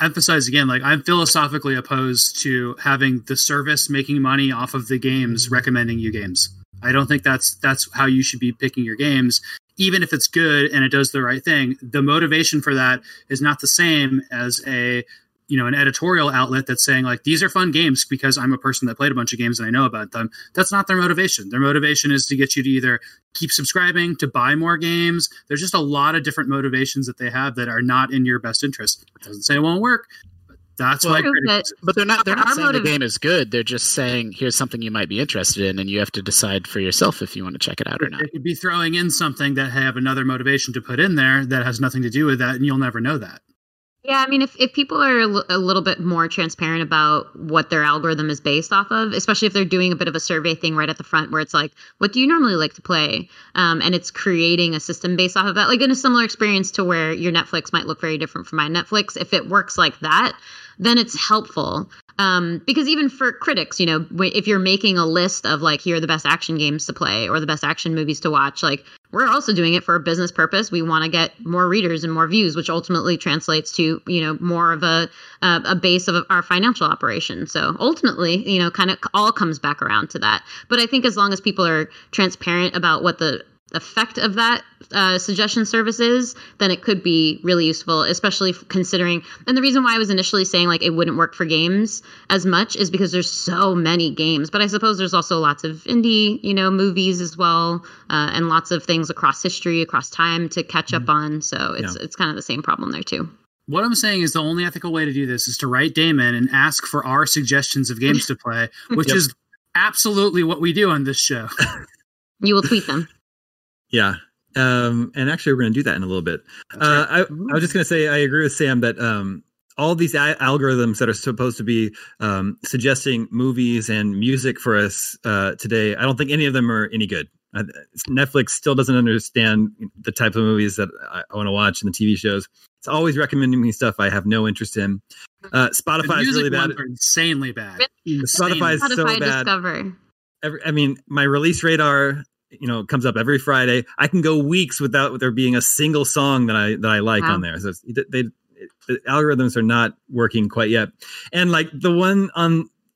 emphasize again, like I'm philosophically opposed to having the service making money off of the games recommending you games. I don't think that's how you should be picking your games. Even if it's good and it does the right thing, the motivation for that is not the same as an editorial outlet that's saying like, these are fun games because I'm a person that played a bunch of games and I know about them. That's not their motivation. Their motivation is to get you to either keep subscribing, to buy more games. There's just a lot of different motivations that they have that are not in your best interest. It doesn't say it won't work, but that's why. But they're not saying the game is good. They're just saying, here's something you might be interested in, and you have to decide for yourself if you want to check it out or not. They could be throwing in something that have another motivation to put in there that has nothing to do with that, and you'll never know that. Yeah, I mean, if people are a little bit more transparent about what their algorithm is based off of, especially if they're doing a bit of a survey thing right at the front where it's like, what do you normally like to play? And it's creating a system based off of that, like in a similar experience to where your Netflix might look very different from my Netflix. If it works like that, then it's helpful. Because even for critics, you know, if you're making a list of like, here are the best action games to play or the best action movies to watch, like we're also doing it for a business purpose. We want to get more readers and more views, which ultimately translates to, you know, more of a base of our financial operation. So ultimately, you know, kind of all comes back around to that. But I think as long as people are transparent about what the effect of that suggestion services, then it could be really useful, especially considering, and the reason why I was initially saying like it wouldn't work for games as much is because there's so many games, but I suppose there's also lots of indie, you know, movies as well, and lots of things across history, across time to catch up on. So it's kind of the same problem there too. What I'm saying is the only ethical way to do this is to write Damon and ask for our suggestions of games to play, which is absolutely what we do on this show. You will tweet them. Yeah, And actually, we're going to do that in a little bit. I was just going to say, I agree with Sam that all these algorithms that are supposed to be suggesting movies and music for us today, I don't think any of them are any good. Netflix still doesn't understand the type of movies that I want to watch and the TV shows. It's always recommending me stuff I have no interest in. Spotify is really bad. Are insanely bad. Spotify is so bad. My release radar, comes up every Friday. I can go weeks without there being a single song that I like on there. So the algorithms are not working quite yet. And like the one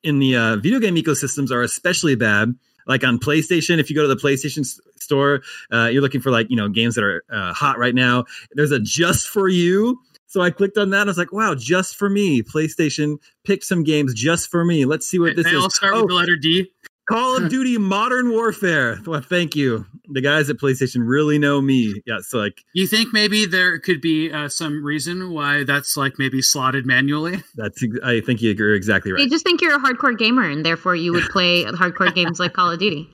in the video game ecosystems are especially bad. Like on PlayStation, if you go to the PlayStation store, you're looking for games that are hot right now. There's a just for you. So I clicked on that. And I was like, wow, just for me. PlayStation picked some games just for me. Let's see what this is. They all start with the letter D. Call of Duty Modern Warfare. Well, thank you. The guys at PlayStation really know me. Yeah, so you think maybe there could be some reason why that's maybe slotted manually? I think you're exactly right. They just think you're a hardcore gamer, and therefore you would play hardcore games like Call of Duty.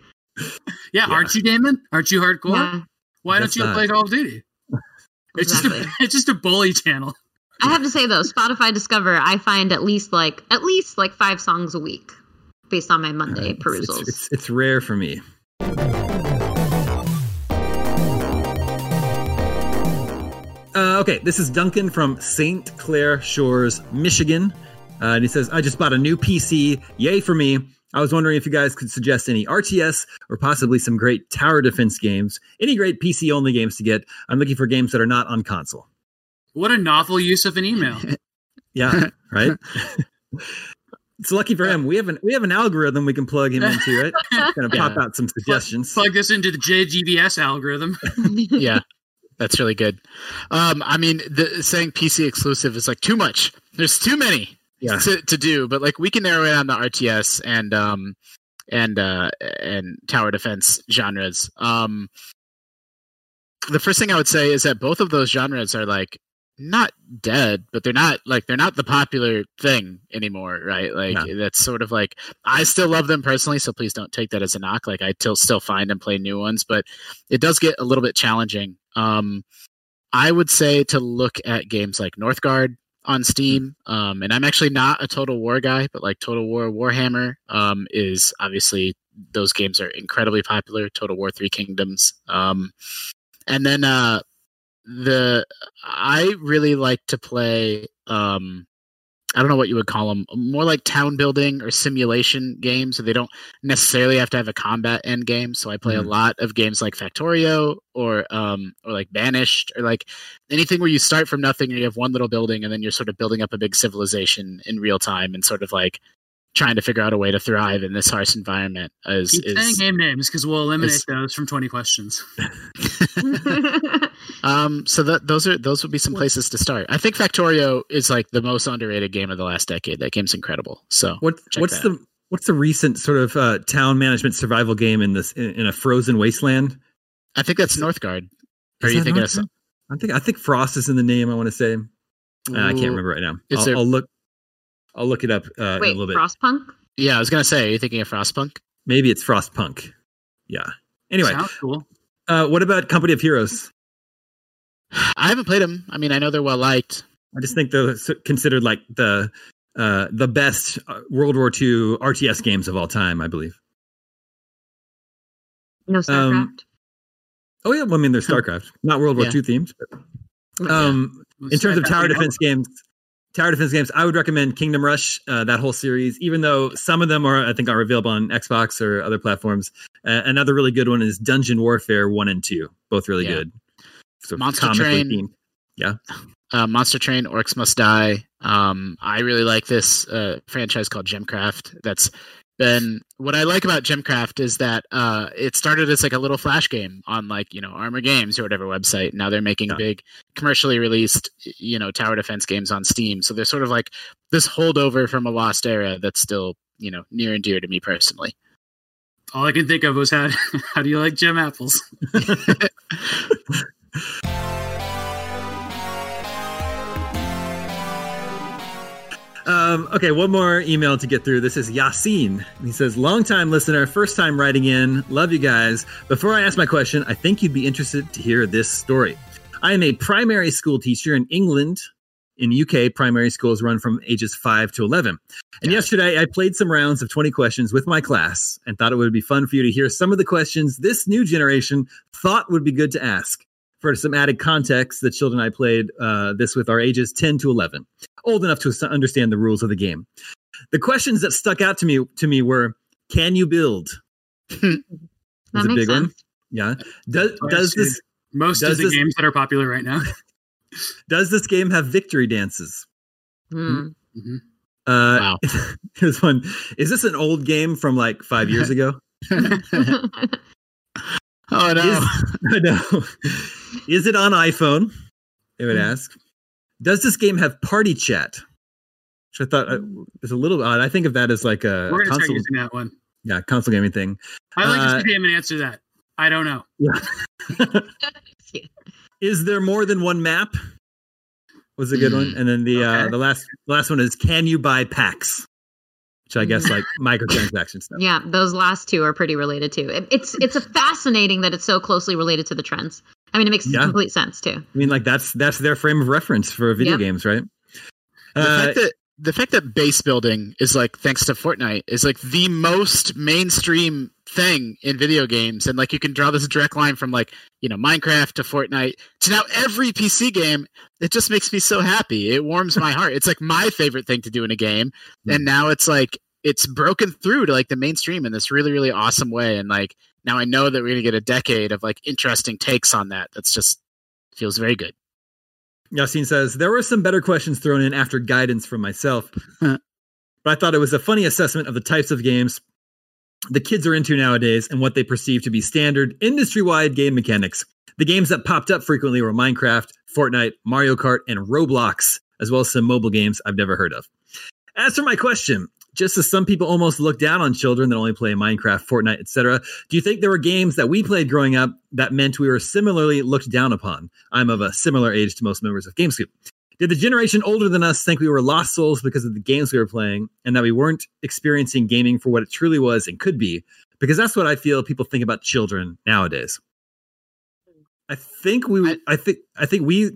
Yeah, aren't you gaming? Aren't you hardcore? Yeah. Why don't you play Call of Duty? It's just a bully channel. I have to say though, Spotify Discover, I find at least 5 songs a week. Based on my Monday perusals. It's rare for me. Okay, this is Duncan from St. Clair Shores, Michigan. And he says, I just bought a new PC. Yay for me. I was wondering if you guys could suggest any RTS or possibly some great tower defense games. Any great PC-only games to get. I'm looking for games that are not on console. What a novel use of an email. Yeah, right? It's lucky for him. We have an algorithm we can plug him into, right? It's going to pop out some suggestions. Plug this into the JGBS algorithm. Yeah, that's really good. Saying PC exclusive is too much. There's too many to do, but we can narrow it down to RTS and tower defense genres. The first thing I would say is that both of those genres are not dead, but they're not the popular thing anymore, right? That's sort of I still love them personally, so please don't take that as a knock. I still find and play new ones, but it does get a little bit challenging. I would say to look at games like Northgard on Steam, and I'm actually not a Total War guy, but Total War Warhammer is obviously, those games are incredibly popular. Total War 3 Kingdoms, and then I really like to play, I don't know what you would call them, more town building or simulation games. So they don't necessarily have to have a combat end game. So I play a lot of games like Factorio or Banished or anything where you start from nothing and you have one little building and then you're sort of building up a big civilization in real time and sort of trying to figure out a way to thrive in this harsh environment. Keep saying game names because we'll eliminate those from 20 questions. Those would be some places to start. I think Factorio is the most underrated game of the last decade. That game's incredible. So what's the recent sort of town management survival game in a frozen wasteland? I think that's Northgard. Or are you thinking of something? I think Frost is in the name. I want to say I can't remember right now. I'll look it up in a little bit. Frostpunk? Yeah, I was going to say, are you thinking of Frostpunk? Maybe it's Frostpunk. Yeah. Anyway. Sounds cool. What about Company of Heroes? I haven't played them. I know they're well-liked. I just think they're considered the best World War II RTS games of all time, I believe. No StarCraft? There's StarCraft. Not World War II themed. But, in terms of tower defense games... I would recommend Kingdom Rush, that whole series, even though some of them are available on Xbox or other platforms. Another really good one is Dungeon Warfare 1 and 2. Both really good. So Monster Train. Themed. Yeah. Monster Train, Orcs Must Die. I really like this franchise called Gemcraft. What I like about Gemcraft is that it started as a little flash game on Armor Games or whatever website. Now they're making big commercially released tower defense games on Steam. So they're sort of this holdover from a lost era that's still near and dear to me personally. All I can think of was how do you like gem apples? Okay, one more email to get through. This is Yasin. He says, long time listener, first time writing in. Love you guys. Before I ask my question, I think you'd be interested to hear this story. I am a primary school teacher in England. In the UK, primary schools run from ages 5 to 11. And yesterday, I played some rounds of 20 questions with my class and thought it would be fun for you to hear some of the questions this new generation thought would be good to ask. For some added context, the children I played this with are ages 10 to 11, old enough to understand the rules of the game. The questions that stuck out to me were, can you build? That's a big one. Yeah. Does the games that are popular right now. Does this game have victory dances? Mm-hmm. Wow. Here's one. Is this an old game from like 5 years ago? Oh, no. Is it on iPhone? They would ask. Does this game have party chat? Which I thought was a little odd. I think of that as like a We're going to start using that one. Yeah, console gaming thing. I like this game and answer that. I don't know. Yeah. Is there more than one map? Was a good one. And then the last one is, can you buy packs? Which I guess like microtransaction stuff. Yeah, those last two are pretty related too. It's fascinating that it's so closely related to the trends. I mean, it makes complete sense too. I mean, like that's their frame of reference for video games, right? The fact that base building is like, thanks to Fortnite, is like the most mainstream thing in video games, and like you can draw this direct line from like, you know, Minecraft to Fortnite to now every PC game. It just makes me so happy. It warms my heart. It's like my favorite thing to do in a game, and now it's like it's broken through to like the mainstream in this really, really awesome way. And like now I know that we're gonna get a decade of like interesting takes on that. That's just feels very good. Yasin says, there were some better questions thrown in after guidance from myself, but I thought it was a funny assessment of the types of games the kids are into nowadays and what they perceive to be standard industry-wide game mechanics. The games that popped up frequently were Minecraft, Fortnite, Mario Kart, and Roblox, as well as some mobile games I've never heard of. As for my question, just as some people almost look down on children that only play Minecraft, Fortnite, etc., do you think there were games that we played growing up that meant we were similarly looked down upon? I'm of a similar age to most members of GameScoop. Did the generation older than us think we were lost souls because of the games we were playing and that we weren't experiencing gaming for what it truly was and could be? Because that's what I feel people think about children nowadays. I think we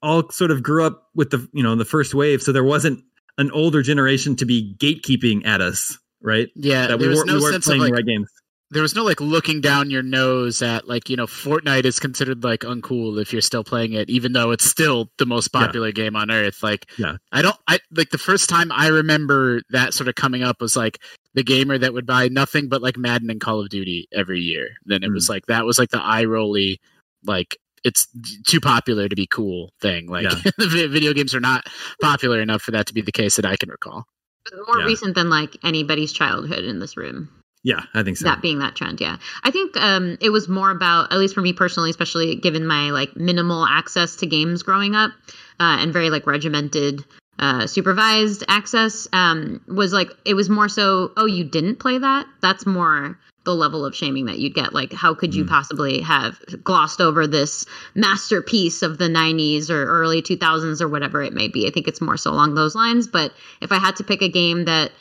all sort of grew up with the first wave, so there wasn't an older generation to be gatekeeping at us, right? Yeah, that we weren't playing the right games. There was no like looking down your nose at like, you know, Fortnite is considered like uncool if you're still playing it, even though it's still the most popular game on earth. Like, I the first time I remember that sort of coming up was like the gamer that would buy nothing but like Madden and Call of Duty every year. Then it was like, that was like the eye rolly, like it's too popular to be cool thing. Like video games are not popular enough for that to be the case that I can recall. More recent than like anybody's childhood in this room. Yeah, I think so. That being that trend, yeah. I think it was more about, at least for me personally, especially given my like minimal access to games growing up and very like regimented, supervised access, was like, it was more so, oh, you didn't play that? That's more the level of shaming that you'd get. Like, how could you possibly have glossed over this masterpiece of the 90s or early 2000s or whatever it may be? I think it's more so along those lines. But if I had to pick a game that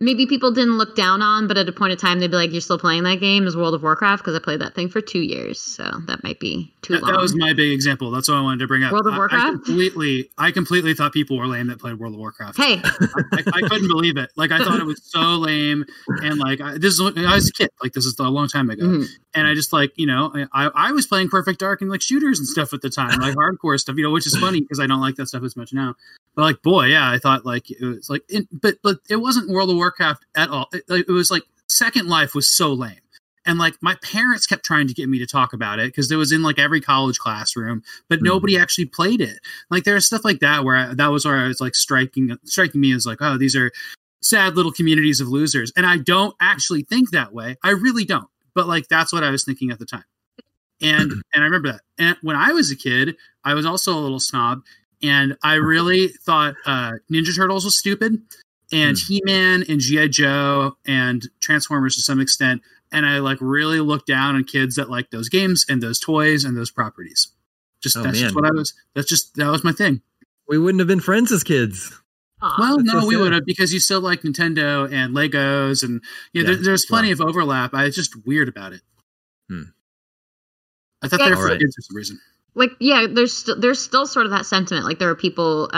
maybe people didn't look down on, but at a point in time, they'd be like, you're still playing that game, is World of Warcraft, because I played that thing for 2 years. So that might be too long. That was my big example. That's what I wanted to bring up. World of Warcraft? I completely thought people were lame that played World of Warcraft. Hey! I couldn't believe it. Like, I thought it was so lame. And, like, I was a kid. Like, this is a long time ago. Mm-hmm. And I just, like, you know, I was playing Perfect Dark and, like, shooters and stuff at the time. Like, hardcore stuff, you know, which is funny because I don't like that stuff as much now. But, like, boy, yeah, I thought, like, it was, like... But it wasn't World of Warcraft at all. It was, like, Second Life was so lame. And, like, my parents kept trying to get me to talk about it because it was in, like, every college classroom. But nobody actually played it. Like, there's stuff like that where I was, like, striking me as, like, oh, these are sad little communities of losers. And I don't actually think that way. I really don't. But, like, that's what I was thinking at the time. And I remember that. And when I was a kid, I was also a little snob. And I really thought Ninja Turtles was stupid, and He-Man and G.I. Joe and Transformers to some extent. And I like really looked down on kids that like those games and those toys and those properties. That's just what I was. That was my thing. We wouldn't have been friends as kids. Well, no, we would have, because you still like Nintendo and Legos, and there's plenty of overlap. It's just weird about it. I thought they were for kids for some reason. Like, there's still sort of that sentiment. Like, there are people,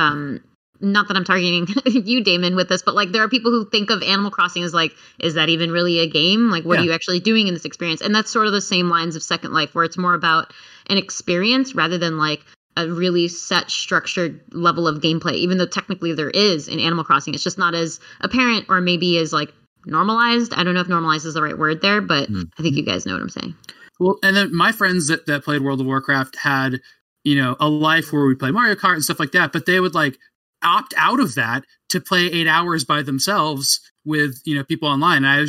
not that I'm targeting you, Damon, with this, but like, there are people who think of Animal Crossing as like, is that even really a game? Like, what are you actually doing in this experience? And that's sort of the same lines of Second Life, where it's more about an experience rather than like a really set, structured level of gameplay, even though technically there is in Animal Crossing. It's just not as apparent, or maybe as like normalized. I don't know if normalized is the right word there, but I think you guys know what I'm saying. Well, and then my friends that played World of Warcraft had, a life where we play Mario Kart and stuff like that, but they would like opt out of that to play 8 hours by themselves with, people online. And I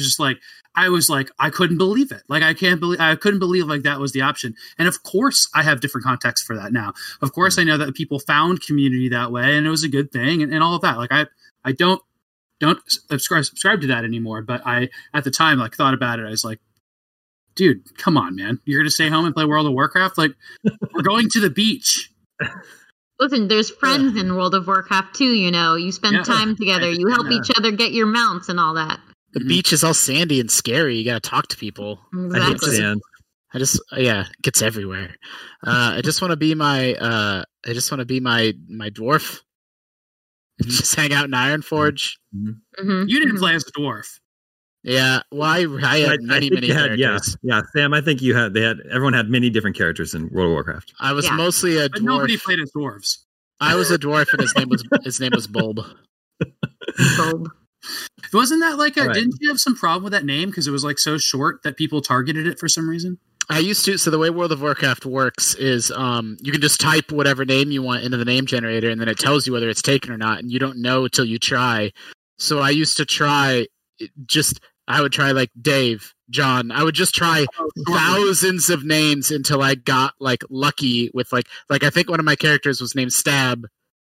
was like, I couldn't believe it. Like, I couldn't believe like that was the option. And of course I have different context for that now. Of course I know that people found community that way and it was a good thing and all of that. Like I don't subscribe to that anymore. But I, at the time, like thought about it. I was like, dude, come on, man. You're going to stay home and play World of Warcraft? Like, we're going to the beach. Listen, there's friends in World of Warcraft, too, You spend time together. You help each other get your mounts and all that. The beach is all sandy and scary. You got to talk to people. Exactly. I hate sand. It gets everywhere. I just want to be my dwarf. Just hang out in Ironforge. You didn't play as a dwarf. Yeah, well, I had many characters. Sam, I think everyone had many different characters in World of Warcraft. I was mostly a dwarf. But nobody played as dwarves. I was a dwarf, and his name was Bulb. Bulb. Wasn't that like didn't you have some problem with that name because it was like so short that people targeted it for some reason? I used to. So the way World of Warcraft works is you can just type whatever name you want into the name generator, and then it tells you whether it's taken or not, and you don't know until you try. So I used to try. I would try like Dave, John. I would just try thousands of names until I got like lucky with like I think one of my characters was named Stab,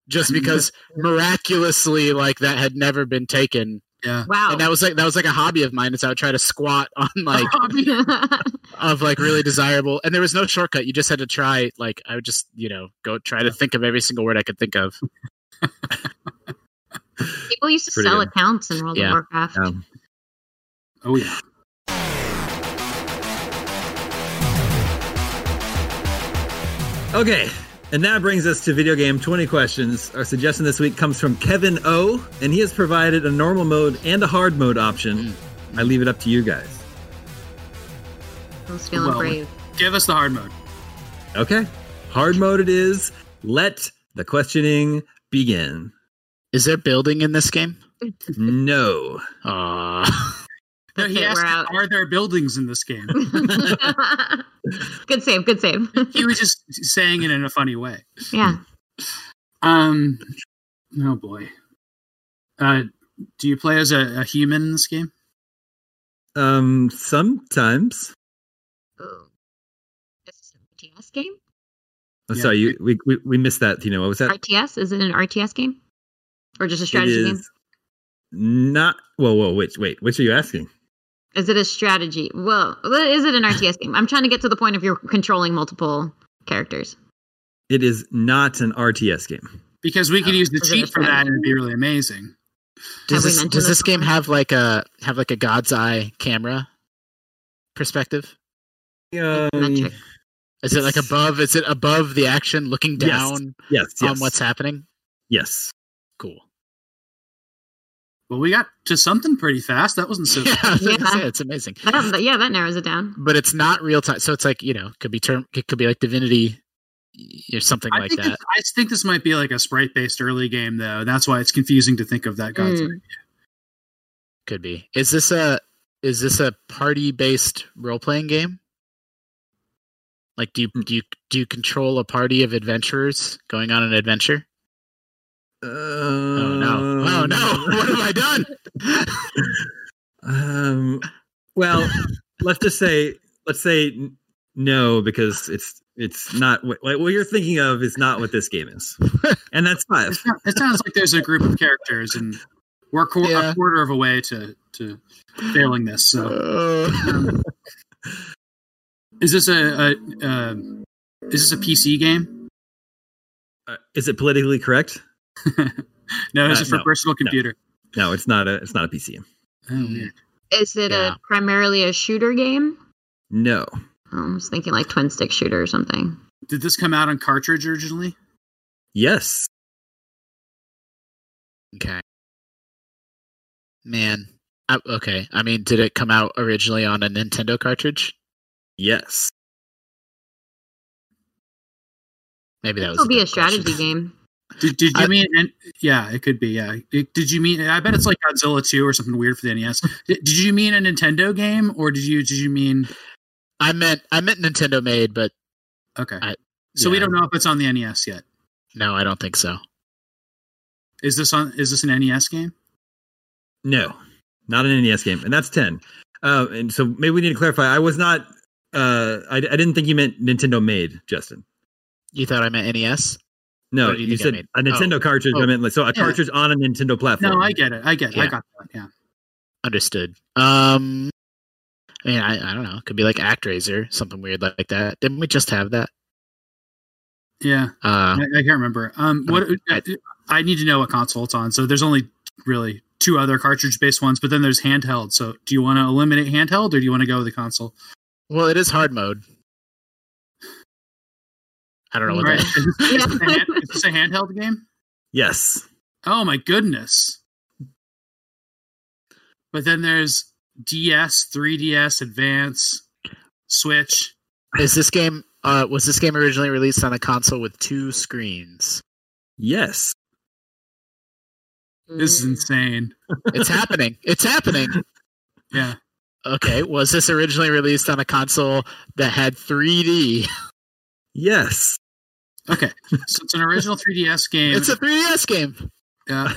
just because miraculously like that had never been taken. Yeah. Wow. And that was like a hobby of mine, is I would try to squat on like of like really desirable, and there was no shortcut. You just had to try. Like I would just go try to think of every single word I could think of. People used to sell accounts in World of Warcraft. Oh, yeah. Okay, and that brings us to Video Game 20 Questions. Our suggestion this week comes from Kevin O, and he has provided a normal mode and a hard mode option. I leave it up to you guys. I was feeling brave. Give us the hard mode. Okay, hard mode it is. Let the questioning begin. Is there building in this game? No. No, he asked, are there buildings in this game? Good save. He was just saying it in a funny way. Yeah. Oh, boy. Do you play as a human in this game? Sometimes. Oh. Is this an RTS game? Oh, sorry, we missed that, Tina. What was that? RTS? Is it an RTS game? Or just a strategy game? Not... Whoa, wait. Which are you asking? Is it a strategy? Well, is it an RTS game? I'm trying to get to the point of you're controlling multiple characters. It is not an RTS game. Because we could use the cheat for that and it'd be really amazing. Does this game have like a God's Eye camera perspective? Is it like above? Is it above the action, looking down on what's happening? Yes. Cool. Well, we got to something pretty fast. That wasn't so fast. It's amazing. That narrows it down. But it's not real time, so it's like it could be like Divinity or something like that. I think this might be like a sprite-based early game, though. That's why it's confusing to think of that concept. Could be. Is this a party-based role-playing game? Like, do you control a party of adventurers going on an adventure? Oh no! What have I done? Well, let's say no, because it's not what you're thinking of is not what this game is, and that's 5. It sounds like there's a group of characters, and we're a quarter of a way to failing this. So, is this a PC game? Is it politically correct? No, is it for personal computer? No, it's not a PC. Oh, weird. Is it primarily a shooter game? No. Oh, I was thinking like twin stick shooter or something. Did this come out on cartridge originally? Yes. Okay. Man. Okay. I mean, did it come out originally on a Nintendo cartridge? Yes. Maybe that was. It'll be a strategy game. Did you mean? Yeah, it could be. Yeah. Did you mean? I bet it's like Godzilla 2 or something weird for the NES. Did you mean a Nintendo game, or did you mean? I meant Nintendo made, but okay. We don't know if it's on the NES yet. No, I don't think so. Is this an NES game? No, not an NES game, and that's 10. And so maybe we need to clarify. I was not. I didn't think you meant Nintendo made, Justin. You thought I meant NES? No, you said a Nintendo cartridge. I meant cartridge on a Nintendo platform. No, I get it. I got that. Yeah, understood. I mean, I don't know. It could be like ActRaiser, something weird like that. Didn't we just have that? Yeah, I can't remember. I need to know what console it's on. So there's only really two other cartridge-based ones, but then there's handheld. So do you want to eliminate handheld, or do you want to go with the console? Well, it is hard mode. I don't know what that is. Is this a handheld game? Yes. Oh, my goodness. But then there's DS, 3DS, Advance, Switch. Is this game... was this game originally released on a console with two screens? Yes. This is insane. It's happening. It's happening. Yeah. Okay, was this originally released on a console that had 3D? Yes. Okay, so it's an original 3DS game. It's a 3DS game. Yeah.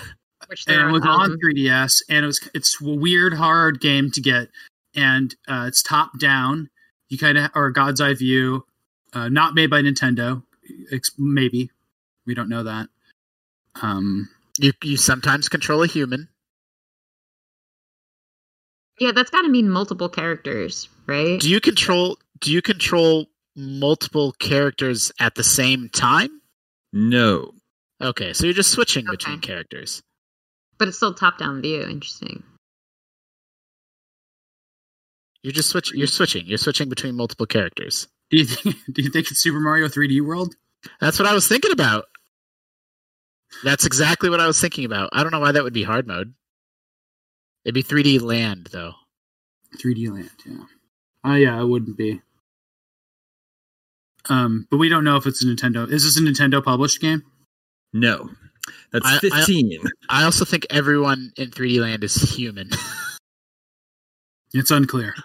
And it was on 3DS, and it's a weird, hard game to get, and it's top-down. You kind of are a God's Eye View. Not made by Nintendo, maybe. We don't know that. You sometimes control a human. Yeah, that's got to mean multiple characters, right? Do you control multiple characters at the same time? No. Okay, so you're just switching between characters. But it's still top-down view. Interesting. You're switching between multiple characters. Do you think it's Super Mario 3D World? That's what I was thinking about. That's exactly what I was thinking about. I don't know why that would be hard mode. It'd be 3D Land, though. 3D Land, yeah. Oh, yeah, it wouldn't be. But we don't know if it's a Nintendo. Is this a Nintendo-published game? No. That's 15. I also think everyone in 3D Land is human. It's unclear.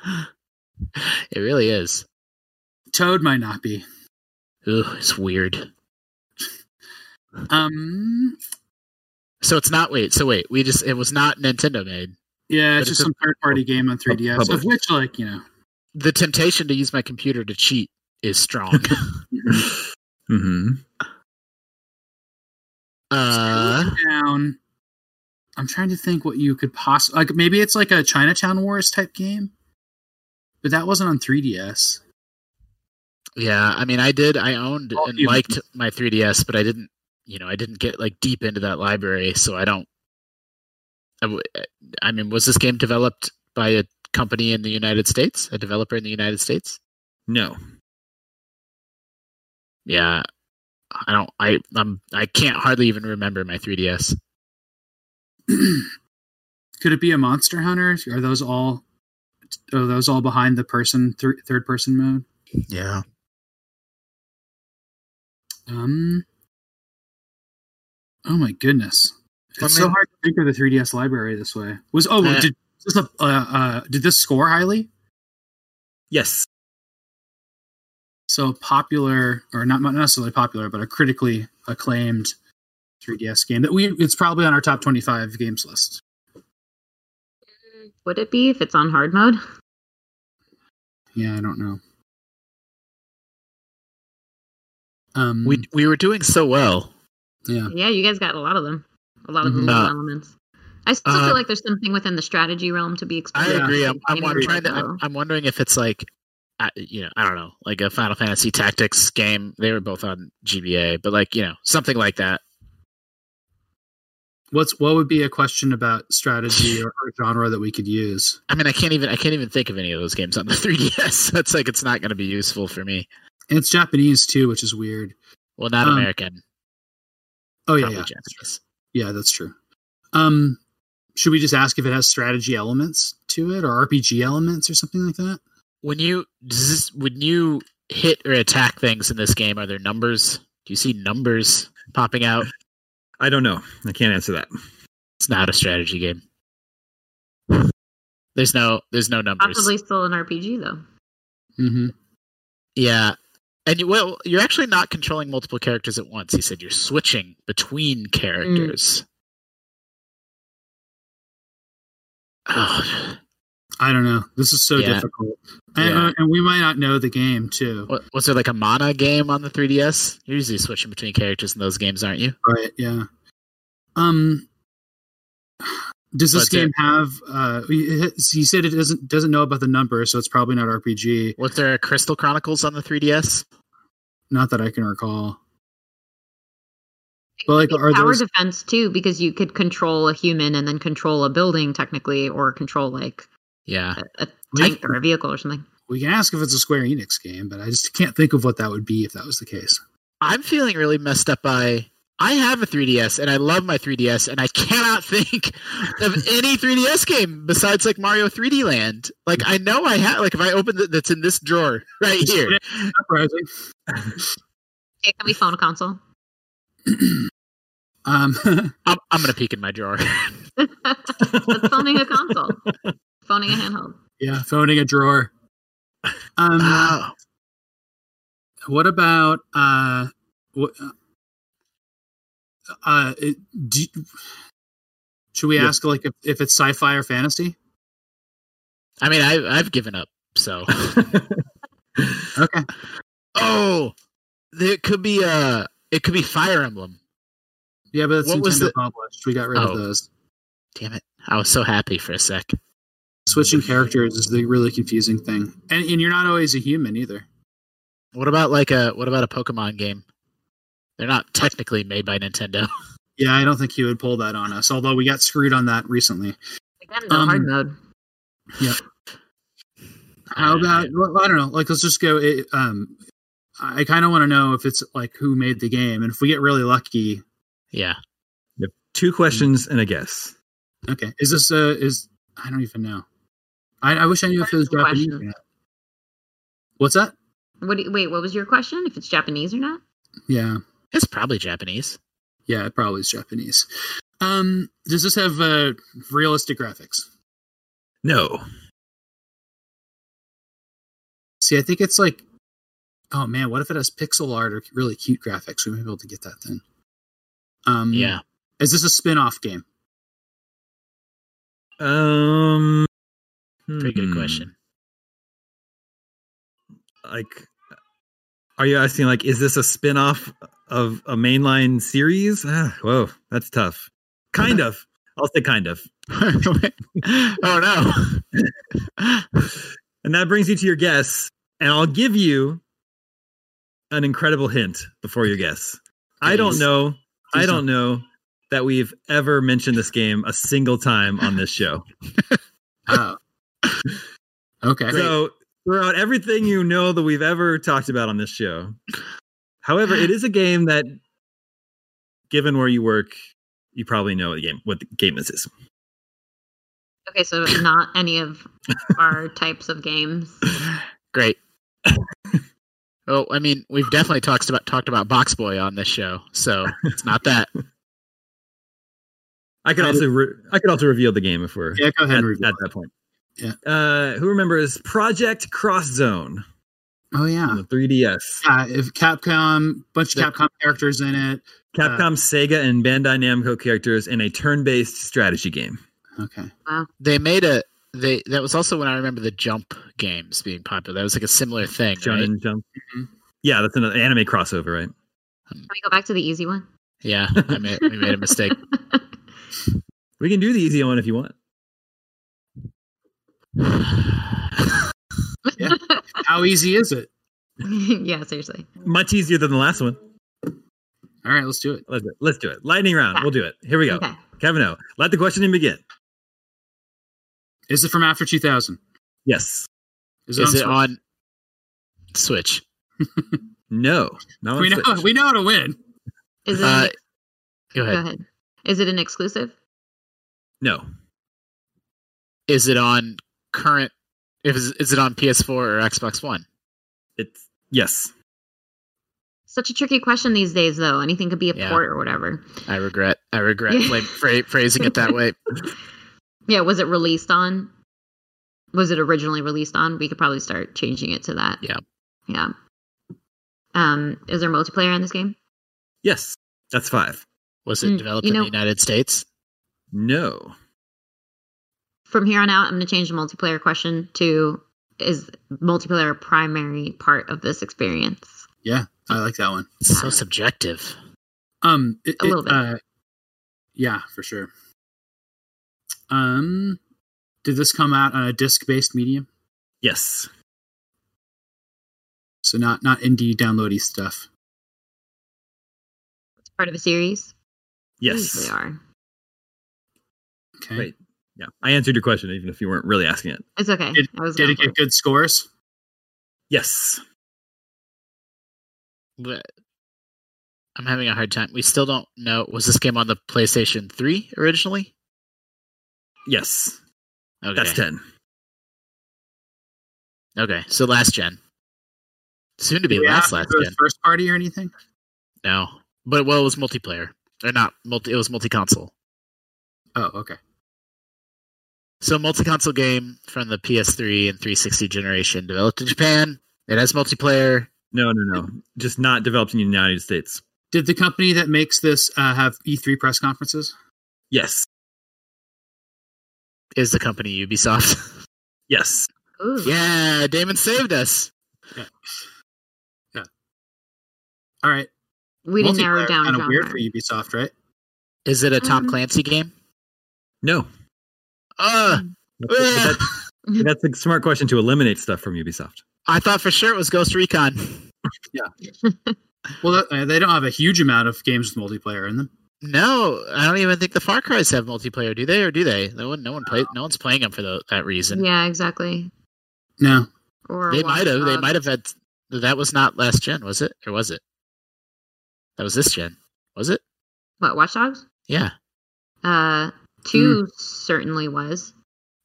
It really is. Toad might not be. Ooh, it's weird. So it's not. Wait. It was not Nintendo made. Yeah, it's just some third-party game on 3DS. Public. Of which, the temptation to use my computer to cheat is strong. Mm-hmm. Down. I'm trying to think what you could possibly like. Maybe it's like a Chinatown Wars type game, but that wasn't on 3DS. Yeah, I mean, I owned and liked my 3DS, but I didn't get like deep into that library, so I don't. I mean, was this game developed by a company in the United States? A developer in the United States? No. Yeah, I don't. I can't hardly even remember my 3DS. Could it be a Monster Hunter? Are those all behind the person third person mode? Yeah. Oh my goodness! It's so hard to think of the 3DS library this way. Did this score highly? Yes. So popular, or not necessarily popular, but a critically acclaimed 3DS game that it's probably on our top 25 games list. Would it be if it's on hard mode? Yeah, I don't know. We were doing so well. Yeah. Yeah, you guys got a lot of them. A lot of the elements. I still feel like there's something within the strategy realm to be explored. I agree. I'm wondering if it's like, I don't know, like a Final Fantasy Tactics game. They were both on GBA, but like, something like that. What would be a question about strategy or genre that we could use? I mean, I can't even think of any of those games on the 3DS. That's like, it's not going to be useful for me. And it's Japanese too, which is weird. Well, not American. Oh yeah, probably Japanese. Yeah, that's true. Should we just ask if it has strategy elements to it or RPG elements or something like that? When you hit or attack things in this game, are there numbers? Do you see numbers popping out? I don't know. I can't answer that. It's not a strategy game. There's no numbers. Probably still an RPG though. Mm-hmm. Yeah, and you're actually not controlling multiple characters at once. He said you're switching between characters. Mm. Oh. I don't know. This is so difficult. And we might not know the game, too. Was there like a mana game on the 3DS? You're usually switching between characters in those games, aren't you? Right, yeah. Does this game have... he said it doesn't know about the numbers, so it's probably not RPG. Was there a Crystal Chronicles on the 3DS? Not that I can recall. But like, are tower defense, too, because you could control a human and then control a building, technically, or control, like... Yeah, a tank or a vehicle or something. We can ask if it's a Square Enix game, but I just can't think of what that would be if that was the case. I'm feeling really messed up by... I have a 3DS, and I love my 3DS, and I cannot think of any 3DS game besides, like, Mario 3D Land. Like, I know I have... Like, if I open that's in this drawer right here. Surprising. Okay, can we phone a console? I'm going to peek in my drawer. That's phoning a console. Phoning a handheld. Yeah, phoning a drawer. What about should we ask like if it's sci-fi or fantasy? I mean, I've given up, so. Okay. Oh, it could be Fire Emblem. Yeah, but that's Nintendo published. We got rid of those. Damn it. I was so happy for a sec. Switching characters is the really confusing thing, and you're not always a human either. What about a Pokemon game? They're not technically made by Nintendo. Yeah, I don't think he would pull that on us. Although we got screwed on that recently. Again, no hard mode. Yeah. How about I don't know? Like, let's just go. I kind of want to know if it's like who made the game, and if we get really lucky. Yeah. Yep. 2 questions and a guess. Okay. Is this I don't even know. I wish I knew if it was Japanese or not. What's that? What was your question? If it's Japanese or not? Yeah. It's probably Japanese. Yeah, it probably is Japanese. Does this have realistic graphics? No. See, I think it's like... Oh, man, what if it has pixel art or really cute graphics? We might be able to get that then. Yeah. Is this a spin-off game? Pretty good question. Like, are you asking, like, is this a spin-off of a mainline series? Whoa, that's tough. Kind of. I'll say kind of. Oh, no. And that brings you to your guess. And I'll give you an incredible hint before your guess. Please. I don't know that we've ever mentioned this game a single time on this show. Oh. Okay. So throughout everything you know that we've ever talked about on this show. However, it is a game that, given where you work, you probably know what the game this is. Okay, so not any of our types of games. Great. Oh, I mean, we've definitely talked about Box Boy on this show, so it's not that. I could also reveal the game if we're go ahead at that point. Yeah. Who remembers Project Cross Zone? Oh yeah, on the 3DS. Yeah, if Capcom, bunch of Capcom characters in it. Capcom, Sega, and Bandai Namco characters in a turn-based strategy game. Okay. Wow. They made that was also when I remember the Jump games being popular. That was like a similar thing. Shonen Jump. Mm-hmm. Yeah, that's an anime crossover, right? Can we go back to the easy one? Yeah, we made a mistake. We can do the easy one if you want. Yeah. How easy is it? Yeah, seriously. Much easier than the last one. All right, let's do it. Let's do it. Lightning round. Yeah. We'll do it. Here we go. Okay. Kevin O, let the questioning begin. Is it from after 2000? Yes. Is it on Switch? No. We know how to win. Is it go ahead. Is it an exclusive? No. Is it on current? Is it on PS4 or Xbox One? Yes. Such a tricky question these days, though. Anything could be a port or whatever. I regret phrasing it that way. Yeah, was it released on? Was it originally released on? We could probably start changing it to that. Yeah. Is there multiplayer in this game? Yes, that's 5. Was it developed in the United States? No. From here on out, I'm going to change the multiplayer question to, is multiplayer a primary part of this experience? Yeah, I like that one. It's so subjective. A little bit. Yeah, for sure. Did this come out on a disc-based medium? Yes. So not indie downloady stuff. It's part of a series? Yes. They are. Okay. Wait. Yeah, I answered your question, even if you weren't really asking it. It's okay. Did it get good scores? Yes. I'm having a hard time. We still don't know. Was this game on the PlayStation 3 originally? Yes. Okay. That's 10. Okay, so last gen. Soon to be last gen. First party or anything? No. But, well, it was multiplayer. Or not. It was multi-console. Oh, okay. So, multi-console game from the PS3 and 360 generation, developed in Japan. It has multiplayer. No. Just not developed in the United States. Did the company that makes this have E3 press conferences? Yes. Is the company Ubisoft? Yes. Ooh. Yeah, Damon saved us. Yeah. All right. We didn't narrow down. Kind of weird for Ubisoft, right? Is it a Tom Clancy game? No. That's a smart question to eliminate stuff from Ubisoft. I thought for sure it was Ghost Recon. Yeah. Well, they don't have a huge amount of games with multiplayer in them. No, I don't even think the Far Cry's have multiplayer, do they? Or do they? No one's playing them for that reason. Yeah, exactly. No. Or they might have. They might have had. That was not last gen, was it? Or was it? That was this gen, was it? What, Watch Dogs? Yeah. 2 certainly was.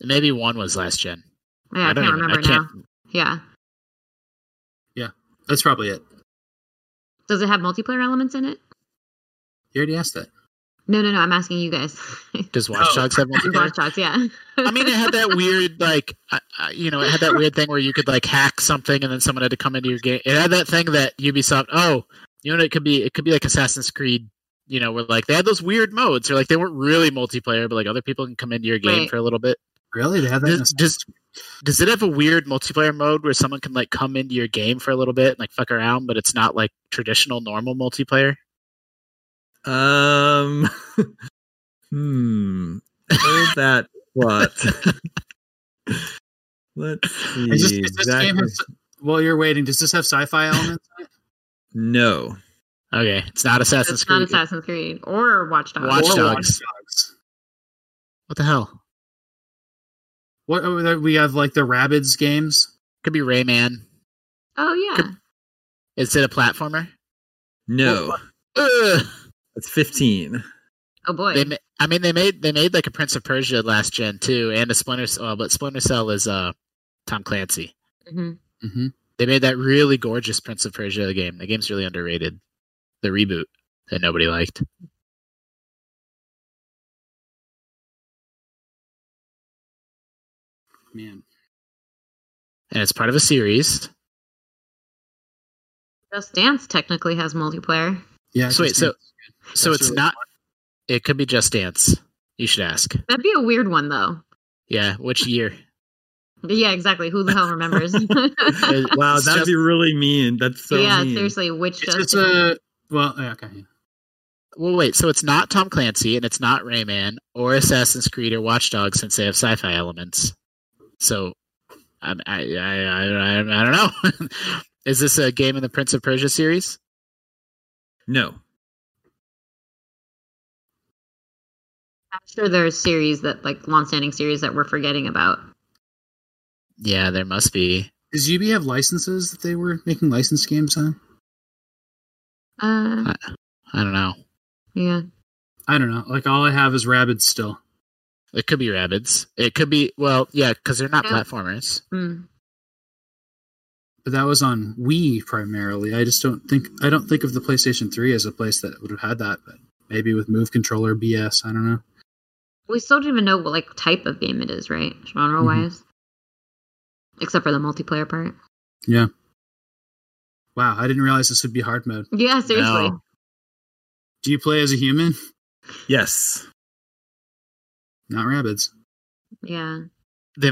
Maybe 1 was last gen. Yeah, I can't remember now. Yeah. Yeah, that's probably it. Does it have multiplayer elements in it? You already asked that. No, I'm asking you guys. Does Watch Dogs have multiplayer? Watch Dogs, yeah. I mean, it had that weird, it had that weird thing where you could, hack something and then someone had to come into your game. It had that thing that Ubisoft, it could be like Assassin's Creed. Where they had those weird modes, or they weren't really multiplayer, but other people can come into your game for a little bit. Really, they have that. Does it have a weird multiplayer mode where someone can come into your game for a little bit and fuck around, but it's not traditional normal multiplayer? Hold that plot. Let's see. While you're waiting, does this have sci-fi elements in it? No. Okay, it's not Assassin's Creed. It's not Assassin's Creed or Watch Dogs. What the hell? What we have the Rabbids games? Could be Rayman. Oh yeah. Is it a platformer? No. It's 15. Oh boy. They made a Prince of Persia last gen too, and a Splinter Cell, but Splinter Cell is Tom Clancy. Mm-hmm. Mm-hmm. They made that really gorgeous Prince of Persia game. The game's really underrated. The reboot that nobody liked. Man. And it's part of a series. Just Dance technically has multiplayer. Yeah. So it's really not. It could be Just Dance. You should ask. That'd be a weird one, though. Yeah. Which year? Yeah, exactly. Who the hell remembers? Wow, that'd be really mean. That's so mean. Yeah, seriously. Which Just Dance? Well, okay. Well, wait. So it's not Tom Clancy, and it's not Rayman or Assassin's Creed or Watch Dogs, since they have sci-fi elements. So, I don't know. Is this a game in the Prince of Persia series? No. sure there's series that, like, long-standing series that we're forgetting about. Yeah, there must be. Does GB have licenses that they were making licensed games on? I don't know. Yeah. I don't know. Like, all I have is Rabbids still. It could be Rabbids. It could be, well, yeah, because they're not platformers. Mm. But that was on Wii primarily. I don't think of the PlayStation 3 as a place that would have had that, but maybe with Move Controller BS, I don't know. We still don't even know what, like, type of game it is, right? Genre-wise. Mm-hmm. Except for the multiplayer part. Yeah. Wow, I didn't realize this would be hard mode. Yeah, seriously. No. Do you play as a human? Yes. Not Rabbids. Yeah. They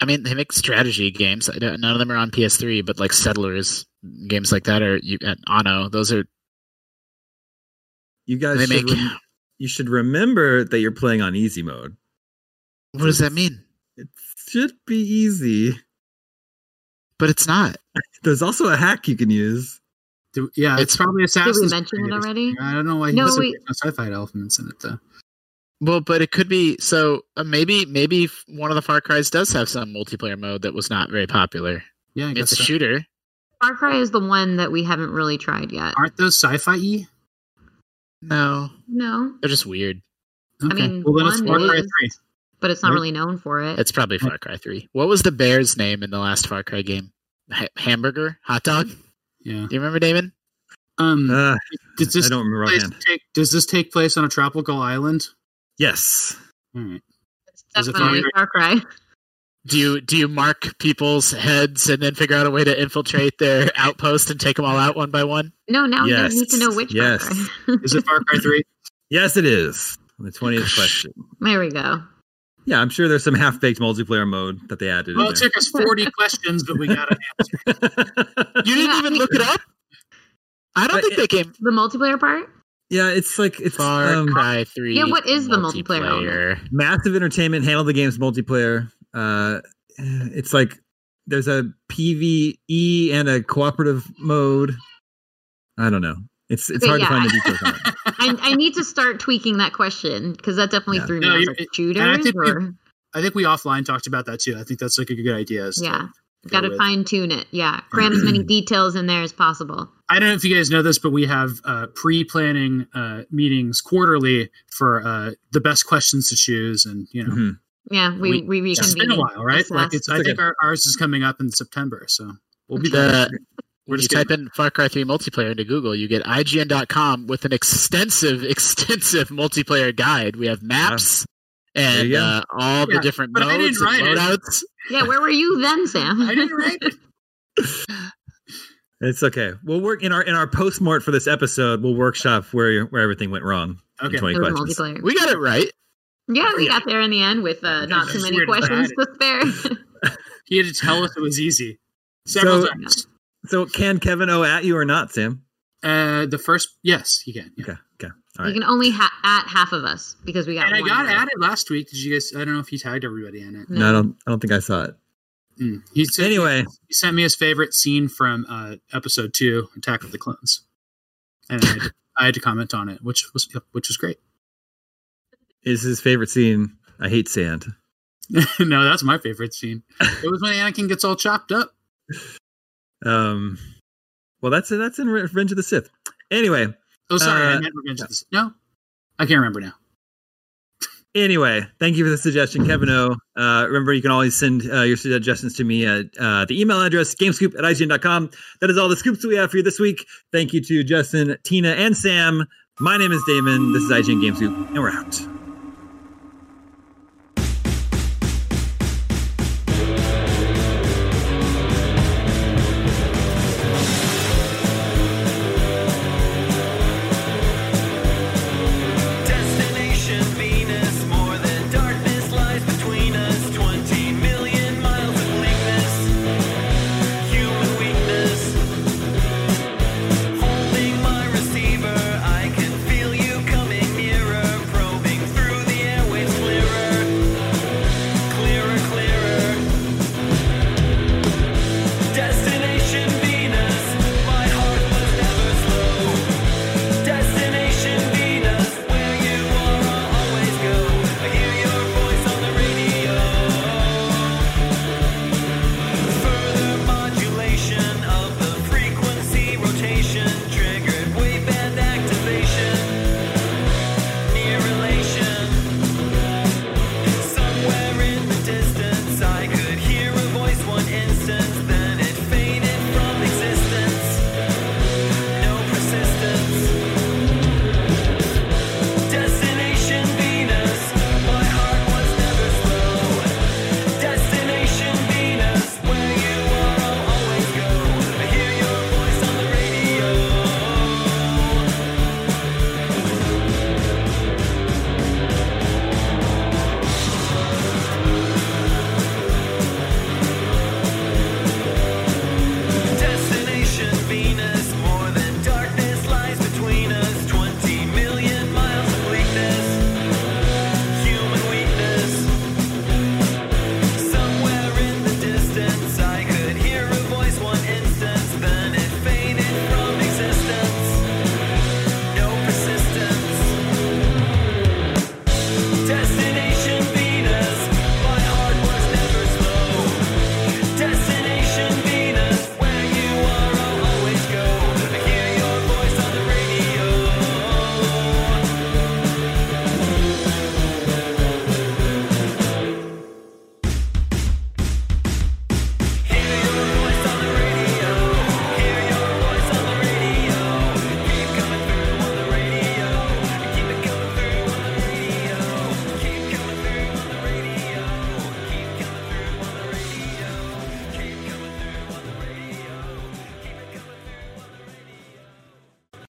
make strategy games. None of them are on PS3, but like Settlers, games like that, or Anno. Those are... You guys should remember that you're playing on easy mode. What does that mean? It should be easy. But it's not. There's also a hack you can use. Yeah, it's probably Assassin's Creed. Did we mention it already? I don't know why he doesn't have sci-fi elements in it, though. Well, but it could be... So maybe one of the Far Cry's does have some multiplayer mode that was not very popular. Yeah, it's a shooter. Far Cry is the one that we haven't really tried yet. Aren't those sci-fi-y? No. They're just weird. Okay. Well, then it's Far Cry 3. But it's not really known for it. It's probably Far Cry 3. What was the bear's name in the last Far Cry game? Hamburger? Hot dog? Yeah. Do you remember, Damon? I don't remember. Does this take place on a tropical island? Yes. All right. It's definitely Far Cry. Do you mark people's heads and then figure out a way to infiltrate their outpost and take them all out one by one? No, now you need to know which Far Cry. Is it Far Cry 3? Yes, it is. The 20th question. There we go. Yeah, I'm sure there's some half-baked multiplayer mode that they added. Well, it took us 40 questions, but we got an answer. You didn't even look it up? I don't think they came. The multiplayer part? Yeah, it's like... it's Far Cry 3. Yeah, what is the multiplayer? Massive Entertainment handled the game's multiplayer. It's like there's a PvE and a cooperative mode. I don't know. It's hard to find the details on it. I need to start tweaking that question because that definitely threw me. I think we offline talked about that too. I think that's like a good idea. Got to fine tune it. Yeah, cram as many details in there as possible. I don't know if you guys know this, but we have pre-planning meetings quarterly for the best questions to choose, and Mm-hmm. Yeah, we reconvene. It's been a while, right? Like I think ours is coming up in September, so we'll be there. When you type in Far Cry 3 multiplayer into Google, you get IGN.com with an extensive multiplayer guide. We have maps and all the different modes and loadouts. Yeah, where were you then, Sam? I didn't write it. It's okay. We'll work in our postmort for this episode. We'll workshop where everything went wrong. Okay, we got it right. Yeah, we got there in the end with not too many questions to spare. He had to tell us it was easy several times. So can Kevin O at you or not, Sam? Yes, he can. Yeah. Okay. All right. You can only at half of us because we got. And I got added last week. Did you guys? I don't know if he tagged everybody in it. No, I don't think I saw it. Mm. He sent me his favorite scene from episode 2, Attack of the Clones, and I had to comment on it, which was great. Is his favorite scene? I hate sand. No, that's my favorite scene. It was when Anakin gets all chopped up. Well, that's in Revenge of the Sith. Anyway. Oh, sorry, I meant Revenge of the Sith. No, I can't remember now. Anyway, thank you for the suggestion, Kevin O. Remember, you can always send your suggestions to me at the email address, gamescoop@ign.com. That is all the scoops we have for you this week. Thank you to Justin, Tina, and Sam. My name is Damon. This is IGN Gamescoop, and we're out.